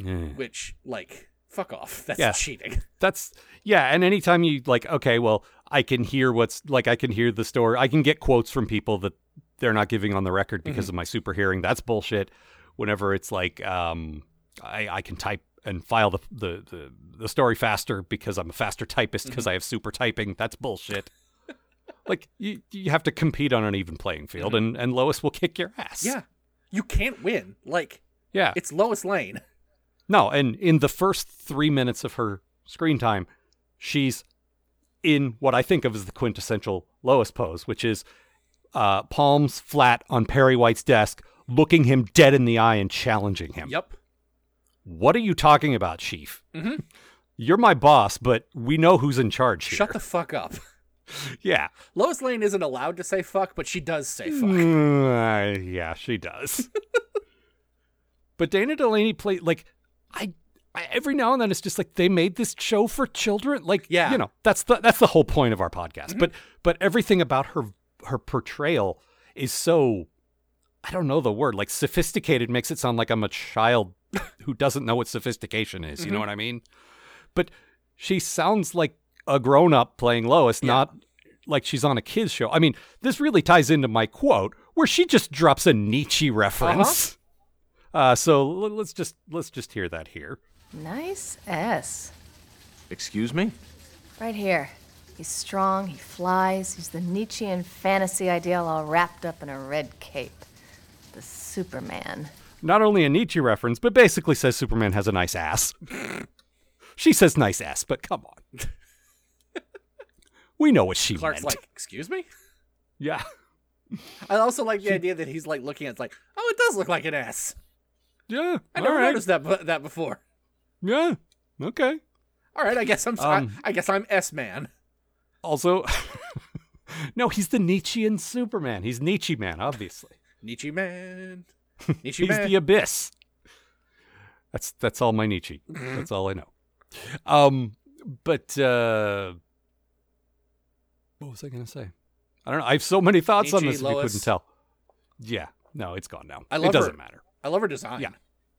which, like, fuck off. That's cheating. And anytime you, like, okay, well, I can hear I can hear the story. I can get quotes from people that they're not giving on the record because mm-hmm. of my super hearing. That's bullshit. Whenever it's like, I can type and file the story faster because I'm a faster typist because mm-hmm. I have super typing. That's bullshit. Like, you have to compete on an even playing field, mm-hmm. and Lois will kick your ass. Yeah. You can't win. Like, it's Lois Lane. No, and in the first 3 minutes of her screen time, she's in what I think of as the quintessential Lois pose, which is palms flat on Perry White's desk, looking him dead in the eye and challenging him. Yep. What are you talking about, Chief? Mm-hmm. You're my boss, but we know who's in charge here. Shut the fuck up. Yeah. Lois Lane isn't allowed to say fuck, but she does say fuck. Yeah, she does. But Dana Delany played, like, I every now and then it's just like, they made this show for children. Like, that's the whole point of our podcast. Mm-hmm. But everything about her portrayal is so, I don't know the word, like, sophisticated makes it sound like I'm a child who doesn't know what sophistication is. You mm-hmm. know what I mean? But she sounds like a grown-up playing Lois, not like she's on a kid's show. I mean, this really ties into my quote where she just drops a Nietzsche reference. Uh-huh. So let's just hear that here. Nice ass. Excuse me? Right here. He's strong, he flies, he's the Nietzschean fantasy ideal all wrapped up in a red cape. The Superman. Not only a Nietzsche reference, but basically says Superman has a nice ass. She says nice ass, but come on. We know what she Clark's meant. Like, excuse me? Yeah. I also like the idea that he's, like, looking at it, like, oh, it does look like an ass. Yeah. I never noticed that before. Yeah. Okay. All right, I guess I'm I guess I'm S-Man. Also, no, he's the Nietzschean Superman. He's Nietzsche Man, obviously. Nietzsche Man. Nietzsche Man. He's the abyss. That's all my Nietzsche. That's all I know. But what was I going to say? I don't know. I have so many thoughts Nietzsche, on this. Lois. If you couldn't tell. Yeah. No, it's gone now. It doesn't matter. I love her design. Yeah.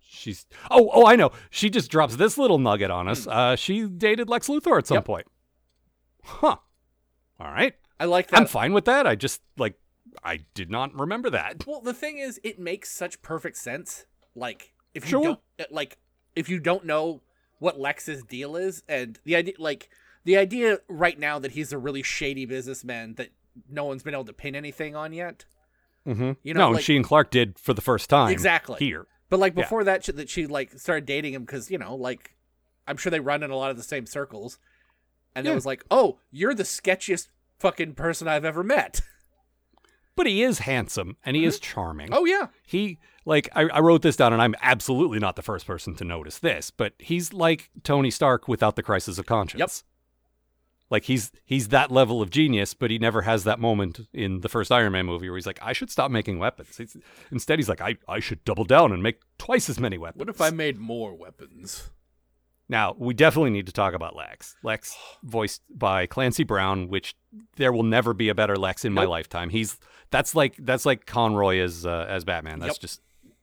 She's. Oh, I know. She just drops this little nugget on us. She dated Lex Luthor at some point. Huh. All right. I like that. I'm fine with that. I just, like, I did not remember that. Well, the thing is, it makes such perfect sense. Like, if you don't, like, if you don't know what Lex's deal is, and the idea right now that he's a really shady businessman that no one's been able to pin anything on yet. Mm-hmm. You know, no, like, she and Clark did for the first time. Exactly. Here. But, like, before that she, like, started dating him because, you know, like, I'm sure they run in a lot of the same circles. And it was like, oh, you're the sketchiest fucking person I've ever met. But he is handsome, and he is charming. Oh, yeah. He, like, I wrote this down, and I'm absolutely not the first person to notice this, but he's like Tony Stark without the crisis of conscience. Yep. Like, he's that level of genius, but he never has that moment in the first Iron Man movie where he's like, I should stop making weapons. Instead, he's like, I should double down and make twice as many weapons. What if I made more weapons? Now, we definitely need to talk about Lex. Lex, voiced by Clancy Brown, which there will never be a better Lex in my lifetime. That's like Conroy as Batman. That's just,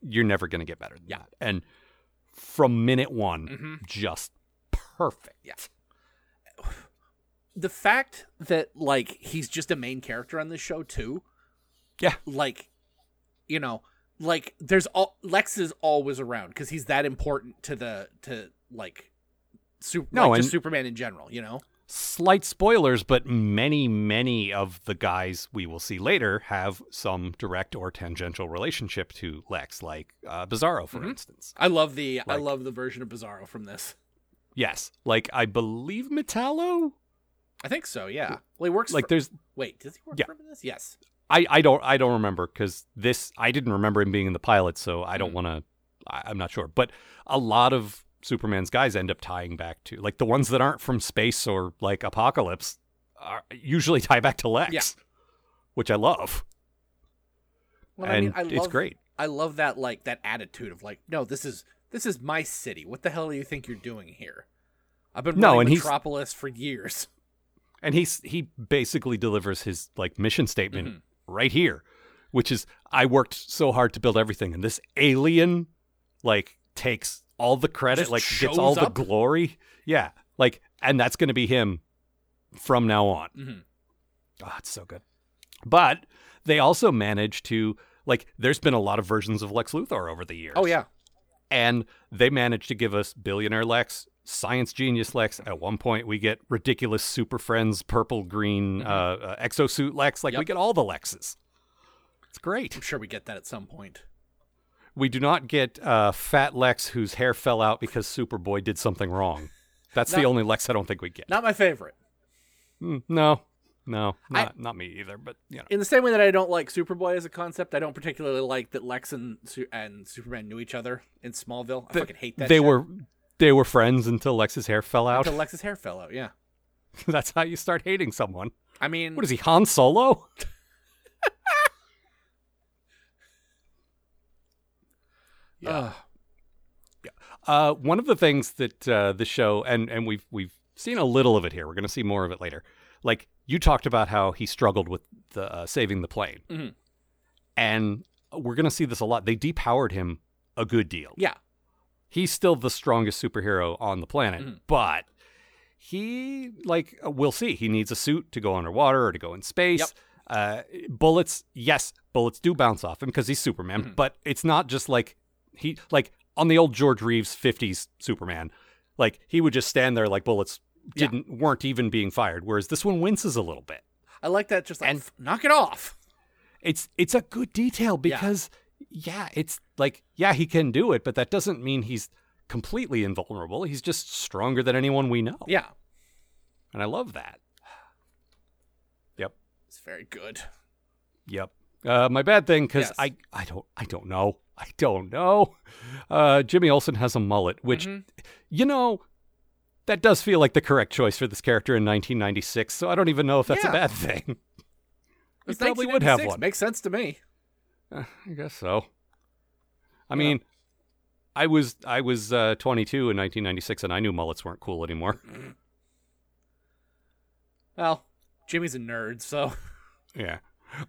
you're never going to get better than that. And from minute one, just perfect. Yeah. The fact that, like, he's just a main character on this show, too. Yeah. Like, you know, like, Lex is always around because he's that important to Superman in general, you know? Slight spoilers, but many, many of the guys we will see later have some direct or tangential relationship to Lex, like Bizarro, for instance. I love the version of Bizarro from this. Yes. Like, I believe Metallo? I think so, yeah. Well, he works like for... Wait, does he work for him in this? Yes. I don't remember, because this... I didn't remember him being in the pilot, so I don't want to... I'm not sure. But a lot of Superman's guys end up tying back to... Like, the ones that aren't from space or, like, Apocalypse usually tie back to Lex, which I love. Well, and I mean, it's great. I love that, like, that attitude of, like, no, this is my city. What the hell do you think you're doing here? I've been running Metropolis for years. And he basically delivers his, like, mission statement right here, which is, I worked so hard to build everything, and this alien, like, takes all the credit, just like, gets all the glory. Yeah, like, and that's going to be him from now on. Mm-hmm. Oh, it's so good. But they also managed to, like, there's been a lot of versions of Lex Luthor over the years. Oh, yeah. And they managed to give us billionaire Lex, science genius Lex. At one point, we get ridiculous Super Friends, purple, green, exosuit Lex. Like, we get all the Lexes. It's great. I'm sure we get that at some point. We do not get fat Lex whose hair fell out because Superboy did something wrong. That's the only Lex I don't think we get. Not my favorite. No, not me either. But, you know. In the same way that I don't like Superboy as a concept, I don't particularly like that Lex and Superman knew each other in Smallville. I fucking hate that. They were friends until Lex's hair fell out. Until Lex's hair fell out, yeah. That's how you start hating someone. I mean... What is he, Han Solo? Yeah. One of the things that the show, and we've seen a little of it here. We're going to see more of it later. Like, you talked about how he struggled with the saving the plane. Mm-hmm. And we're going to see this a lot. They depowered him a good deal. Yeah. He's still the strongest superhero on the planet, but he, like, we'll see. He needs a suit to go underwater or to go in space. Yep. Bullets do bounce off him because he's Superman, but it's not just like he, like, on the old George Reeves 50s Superman, like, he would just stand there like bullets weren't even being fired, whereas this one winces a little bit. I like that, just like, and knock it off. It's a good detail because... Yeah. Yeah, it's like, yeah, he can do it, but that doesn't mean he's completely invulnerable. He's just stronger than anyone we know. Yeah. And I love that. Yep. It's very good. Yep. My bad thing, because I don't know. Jimmy Olsen has a mullet, which, you know, that does feel like the correct choice for this character in 1996, so I don't even know if that's a bad thing. He probably would have one. Makes sense to me. I guess so. I mean, I was 22 in 1996, and I knew mullets weren't cool anymore. Well, Jimmy's a nerd, so... Yeah.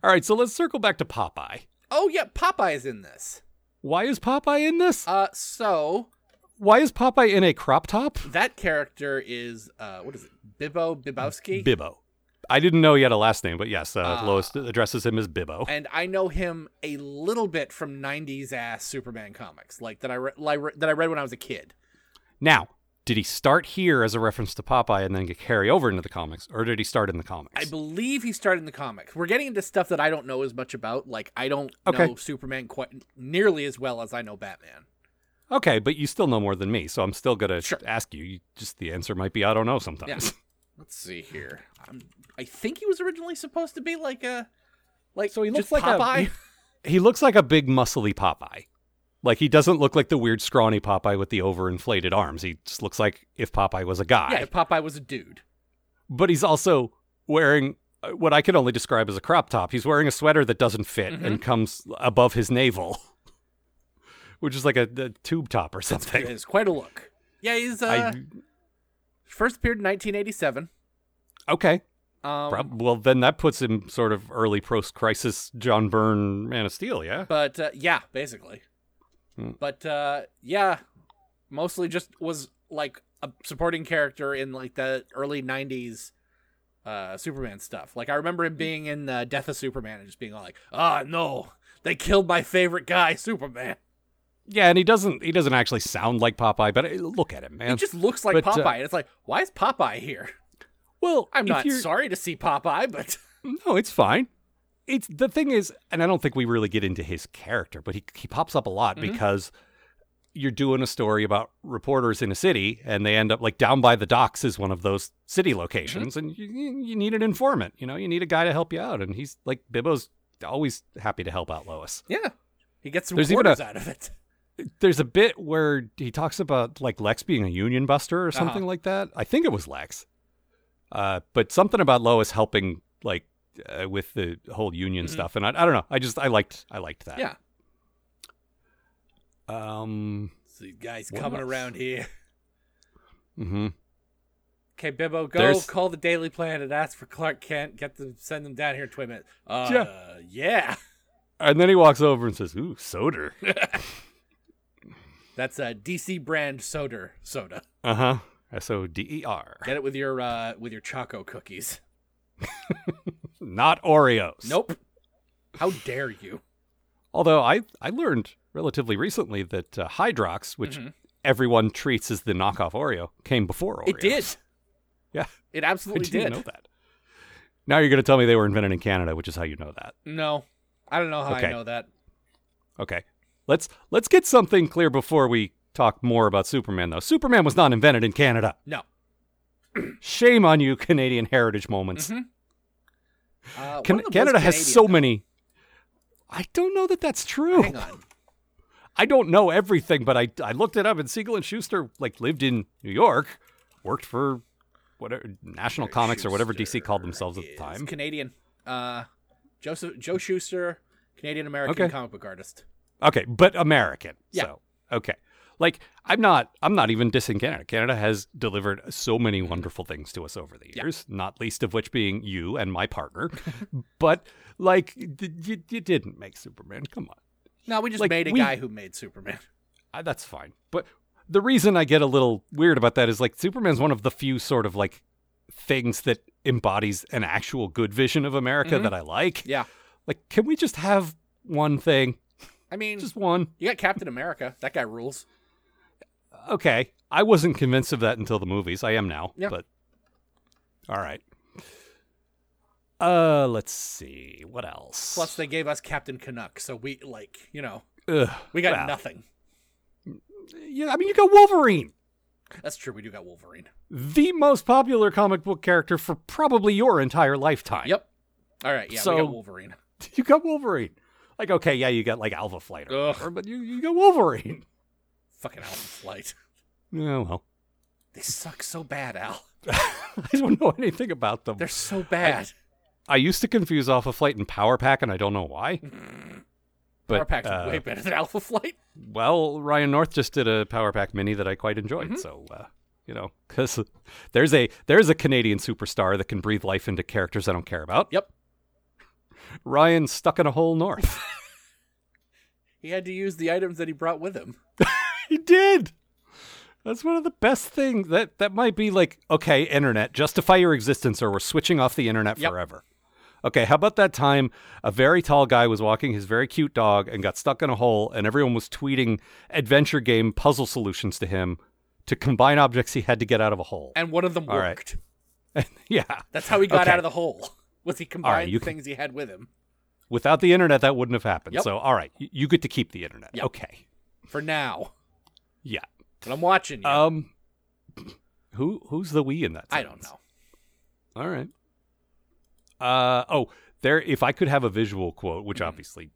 All right, so let's circle back to Popeye. Oh, yeah, Popeye is in this. Why is Popeye in this? Why is Popeye in a crop top? That character is, what is it, Bibbo Bibowski? Bibbo. I didn't know he had a last name, but yes, Lois addresses him as Bibbo. And I know him a little bit from 90s ass Superman comics, like that I read when I was a kid. Now, did he start here as a reference to Popeye and then get carry over into the comics, or did he start in the comics? I believe he started in the comics. We're getting into stuff that I don't know as much about. Like, I don't know Superman quite nearly as well as I know Batman. Okay, but you still know more than me, so I'm still going to ask you. Just the answer might be I don't know sometimes. Yeah. Let's see here. I think he was originally supposed to be like a... Like, so he looks like Popeye? He looks like a big, muscly Popeye. Like, he doesn't look like the weird, scrawny Popeye with the overinflated arms. He just looks like if Popeye was a guy. Yeah, if Popeye was a dude. But he's also wearing what I can only describe as a crop top. He's wearing a sweater that doesn't fit and comes above his navel, which is like a tube top or something. It's quite a look. Yeah, he's first appeared in 1987. Okay. Well, then that puts him sort of early post-crisis John Byrne Man of Steel, yeah? But, yeah, basically. But, yeah, mostly just was, like, a supporting character in, like, the early 90s Superman stuff. Like, I remember him being in Death of Superman and just being all like, ah, oh, no, they killed my favorite guy, Superman. Yeah, and he doesn't actually sound like Popeye, but look at him, man. He just looks like Popeye, and it's like, why is Popeye here? Well, I'm not sorry to see Popeye, but... No, it's fine. It's the thing is, and I don't think we really get into his character, but he pops up a lot because you're doing a story about reporters in a city, and they end up, like, down by the docks is one of those city locations, and you need an informant, you know? You need a guy to help you out, and he's, like, Bibbo's always happy to help out Lois. Yeah, he gets some reporters out of it. There's a bit where he talks about, like, Lex being a union buster or something like that. I think it was Lex. But something about Lois helping, like, with the whole union stuff, and I don't know. I liked that. Yeah. So you guys coming around here. Mm-hmm. Okay, Bibbo, go call the Daily Planet, ask for Clark Kent, send them down here in 20 minutes. Yeah. And then he walks over and says, "Ooh, soda." That's a DC brand soda. Uh huh. SODER. Get it with your Choco cookies. Not Oreos. Nope. How dare you? Although I learned relatively recently that Hydrox, which everyone treats as the knockoff Oreo, came before Oreos. It did. Yeah. It absolutely did. I didn't know that. Now you're going to tell me they were invented in Canada, which is how you know that. No. I don't know how I know that. Okay. Let's get something clear before we talk more about Superman, though. Superman was not invented in Canada. No. Shame on you, Canadian heritage moments. Canada has so many. I don't know that that's true. Hang on. I don't know everything, but I looked it up, and Siegel and Schuster, like, lived in New York, worked for whatever National Comics or whatever DC called themselves at the time. Canadian. Joe Schuster, Canadian-American comic book artist. Okay, but American. Yeah. So, okay. Like, I'm not even dissing Canada. Canada has delivered so many wonderful things to us over the years, not least of which being you and my partner. But, like, you didn't make Superman. Come on. No, we just made a guy who made Superman. That's fine. But the reason I get a little weird about that is, like, Superman's one of the few sort of, like, things that embodies an actual good vision of America that I like. Yeah. Like, can we just have one thing? I mean, just one. You got Captain America. That guy rules. Okay, I wasn't convinced of that until the movies. I am now, but all right. Let's see what else. Plus, they gave us Captain Canuck, so we we got nothing. Yeah, I mean, you got Wolverine. That's true. We do got Wolverine, the most popular comic book character for probably your entire lifetime. Yep. All right. Yeah, so, we got Wolverine. You got Wolverine. Like, okay, yeah, you got like Alpha Flight or whatever, but you got Wolverine. Fucking Alpha Flight. Oh, well. They suck so bad, Al. I don't know anything about them. They're so bad. I used to confuse Alpha Flight and Power Pack, and I don't know why. Power Pack's way better than Alpha Flight. Well, Ryan North just did a Power Pack mini that I quite enjoyed, so, because there's a Canadian superstar that can breathe life into characters I don't care about. Yep. Ryan stuck in a hole north. He had to use the items that he brought with him. He did. That's one of the best things. That might be like, okay, internet, justify your existence or we're switching off the internet forever. Okay, how about that time a very tall guy was walking his very cute dog and got stuck in a hole and everyone was tweeting adventure game puzzle solutions to him to combine objects he had to get out of a hole. And one of them worked. Right. Yeah. That's how he got out of the hole, was he combined the things he had with him. Without the internet, that wouldn't have happened. Yep. So, all right, you get to keep the internet. Yep. Okay. For now. Yeah. But I'm watching you. Who's the we in that sentence? I don't know. All right. There. If I could have a visual quote, which obviously,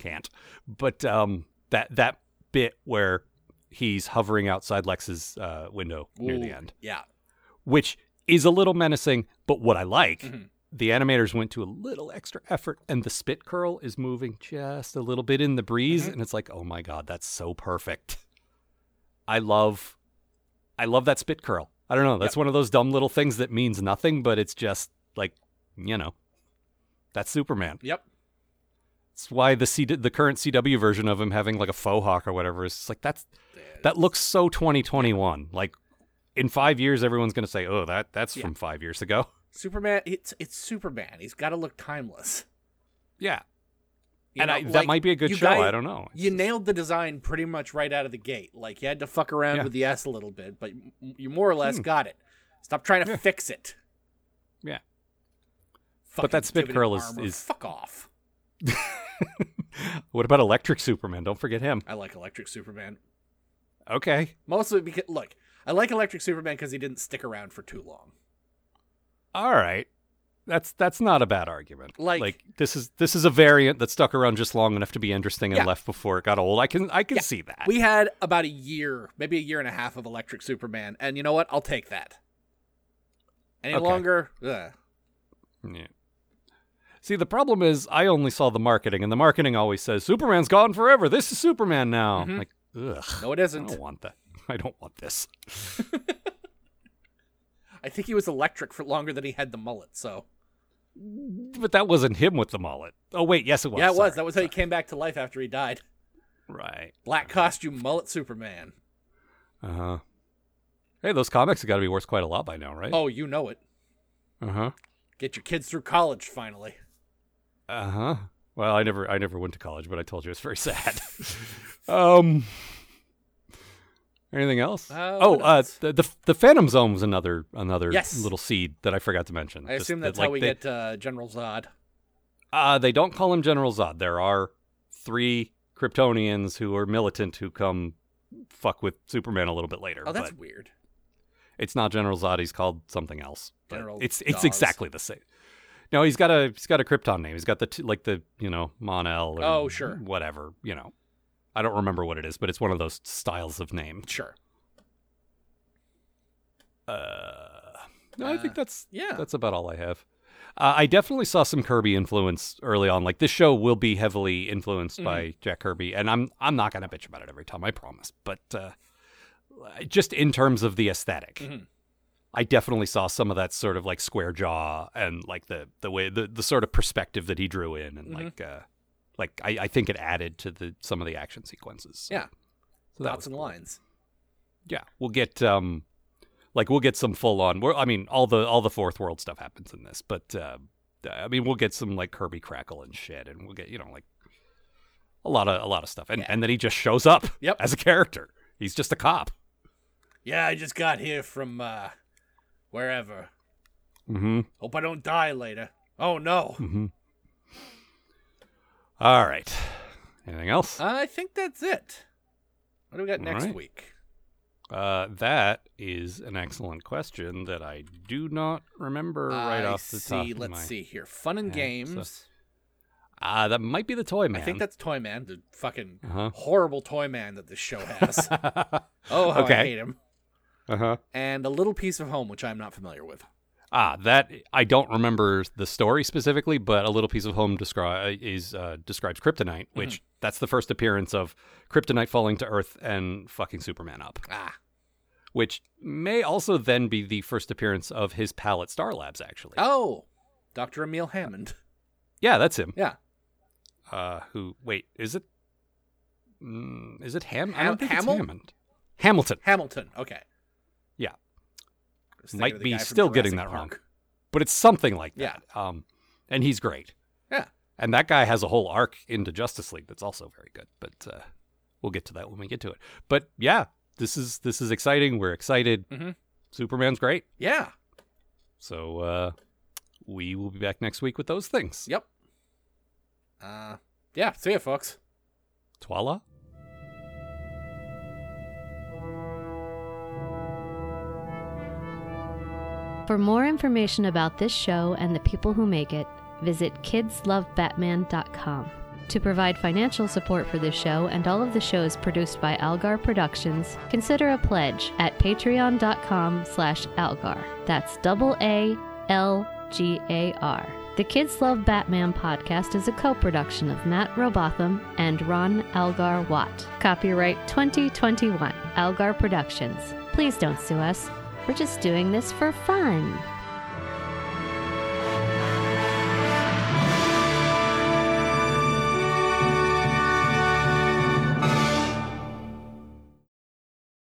can't. But that bit where he's hovering outside Lex's window near the end. Yeah. Which is a little menacing, but what I like... Mm-hmm. The animators went to a little extra effort, and the spit curl is moving just a little bit in the breeze, and it's like, oh my God, that's so perfect. I love that spit curl. I don't know. That's one of those dumb little things that means nothing, but it's just like, that's Superman. Yep. That's why the current CW version of him having like a faux hawk or whatever is like, that looks so 2021. Like in 5 years, everyone's going to say, oh, that's from 5 years ago. Superman, it's Superman. He's got to look timeless. Yeah. That might be a good show. I don't know. You nailed the design pretty much right out of the gate. Like, you had to fuck around with the S a little bit, but you more or less got it. Stop trying to fix it. Yeah. Fucking but that spit curl is... Fuck off. What about Electric Superman? Don't forget him. I like Electric Superman. Okay. Mostly because... Look, I like Electric Superman because he didn't stick around for too long. All right, that's not a bad argument. Like this is a variant that stuck around just long enough to be interesting and left before it got old. I can see that. We had about a year, maybe a year and a half of Electric Superman, and you know what? I'll take that. Any longer? Ugh. Yeah. See, the problem is I only saw the marketing, and the marketing always says Superman's gone forever. This is Superman now. Mm-hmm. Like, ugh. No, it isn't. I don't want that. I don't want this. I think he was electric for longer than he had the mullet, so. But that wasn't him with the mullet. Oh, wait, yes, it was. Yeah, it was. That was how he came back to life after he died. Right. Black costume, mullet Superman. Uh-huh. Hey, those comics have got to be worth quite a lot by now, right? Oh, you know it. Uh-huh. Get your kids through college, finally. Uh-huh. Well, I never went to college, but I told you it was very sad. Anything else? The Phantom Zone was another little seed that I forgot to mention. I assume that's how we get General Zod. They don't call him General Zod. There are 3 Kryptonians who are militant who come fuck with Superman a little bit later. Oh, that's weird. It's not General Zod. He's called something else. General it's exactly the same. No, he's got a Krypton name. He's got the Mon-El. Or whatever I don't remember what it is, but it's one of those styles of name. Sure. I think that's about all I have. I definitely saw some Kirby influence early on. Like, this show will be heavily influenced by Jack Kirby, and I'm not going to bitch about it every time, I promise. But just in terms of the aesthetic, I definitely saw some of that sort of like square jaw and like the way the sort of perspective that he drew in, and like I think it added to some of the action sequences. So. Yeah, so dots and lines. Yeah, we'll get some full on. I mean, all the fourth world stuff happens in this, but I mean, we'll get some like Kirby crackle and shit, and we'll get like a lot of stuff, and then he just shows up. Yep. As a character, he's just a cop. Yeah, I just got here from wherever. Mm-hmm. Hope I don't die later. Oh no. Mm-hmm. All right. Anything else? I think that's it. What do we got next week? That is an excellent question that I do not remember right off the top. Let's see here. Fun and Games. That might be the Toy Man. I think that's Toy Man, the fucking horrible Toy Man that this show has. Oh, how I hate him. Uh-huh. And A Little Piece of Home, which I'm not familiar with. That I don't remember the story specifically, but A Little Piece of Home describes kryptonite, which that's the first appearance of kryptonite falling to Earth and fucking Superman up. Which may also then be the first appearance of his pal at Star Labs, actually. Oh, Dr. Emil Hammond. Yeah, that's him. Yeah. Is it Hammond? I don't think it's Hammond. Hamilton. Okay. Yeah. Might be still getting that wrong, but it's something like that. Yeah. And he's great. Yeah. And that guy has a whole arc into Justice League that's also very good, but we'll get to that when we get to it. But yeah, this is exciting. We're excited. Mm-hmm. Superman's great. Yeah. So we will be back next week with those things. Yep. Yeah. See ya, folks. Twala. For more information about this show and the people who make it, visit kidslovebatman.com. To provide financial support for this show and all of the shows produced by Algar Productions, consider a pledge at patreon.com/Algar. That's AALGAR. The Kids Love Batman podcast is a co-production of Matt Robotham and Ron Algar Watt. Copyright 2021, Algar Productions. Please don't sue us. We're just doing this for fun.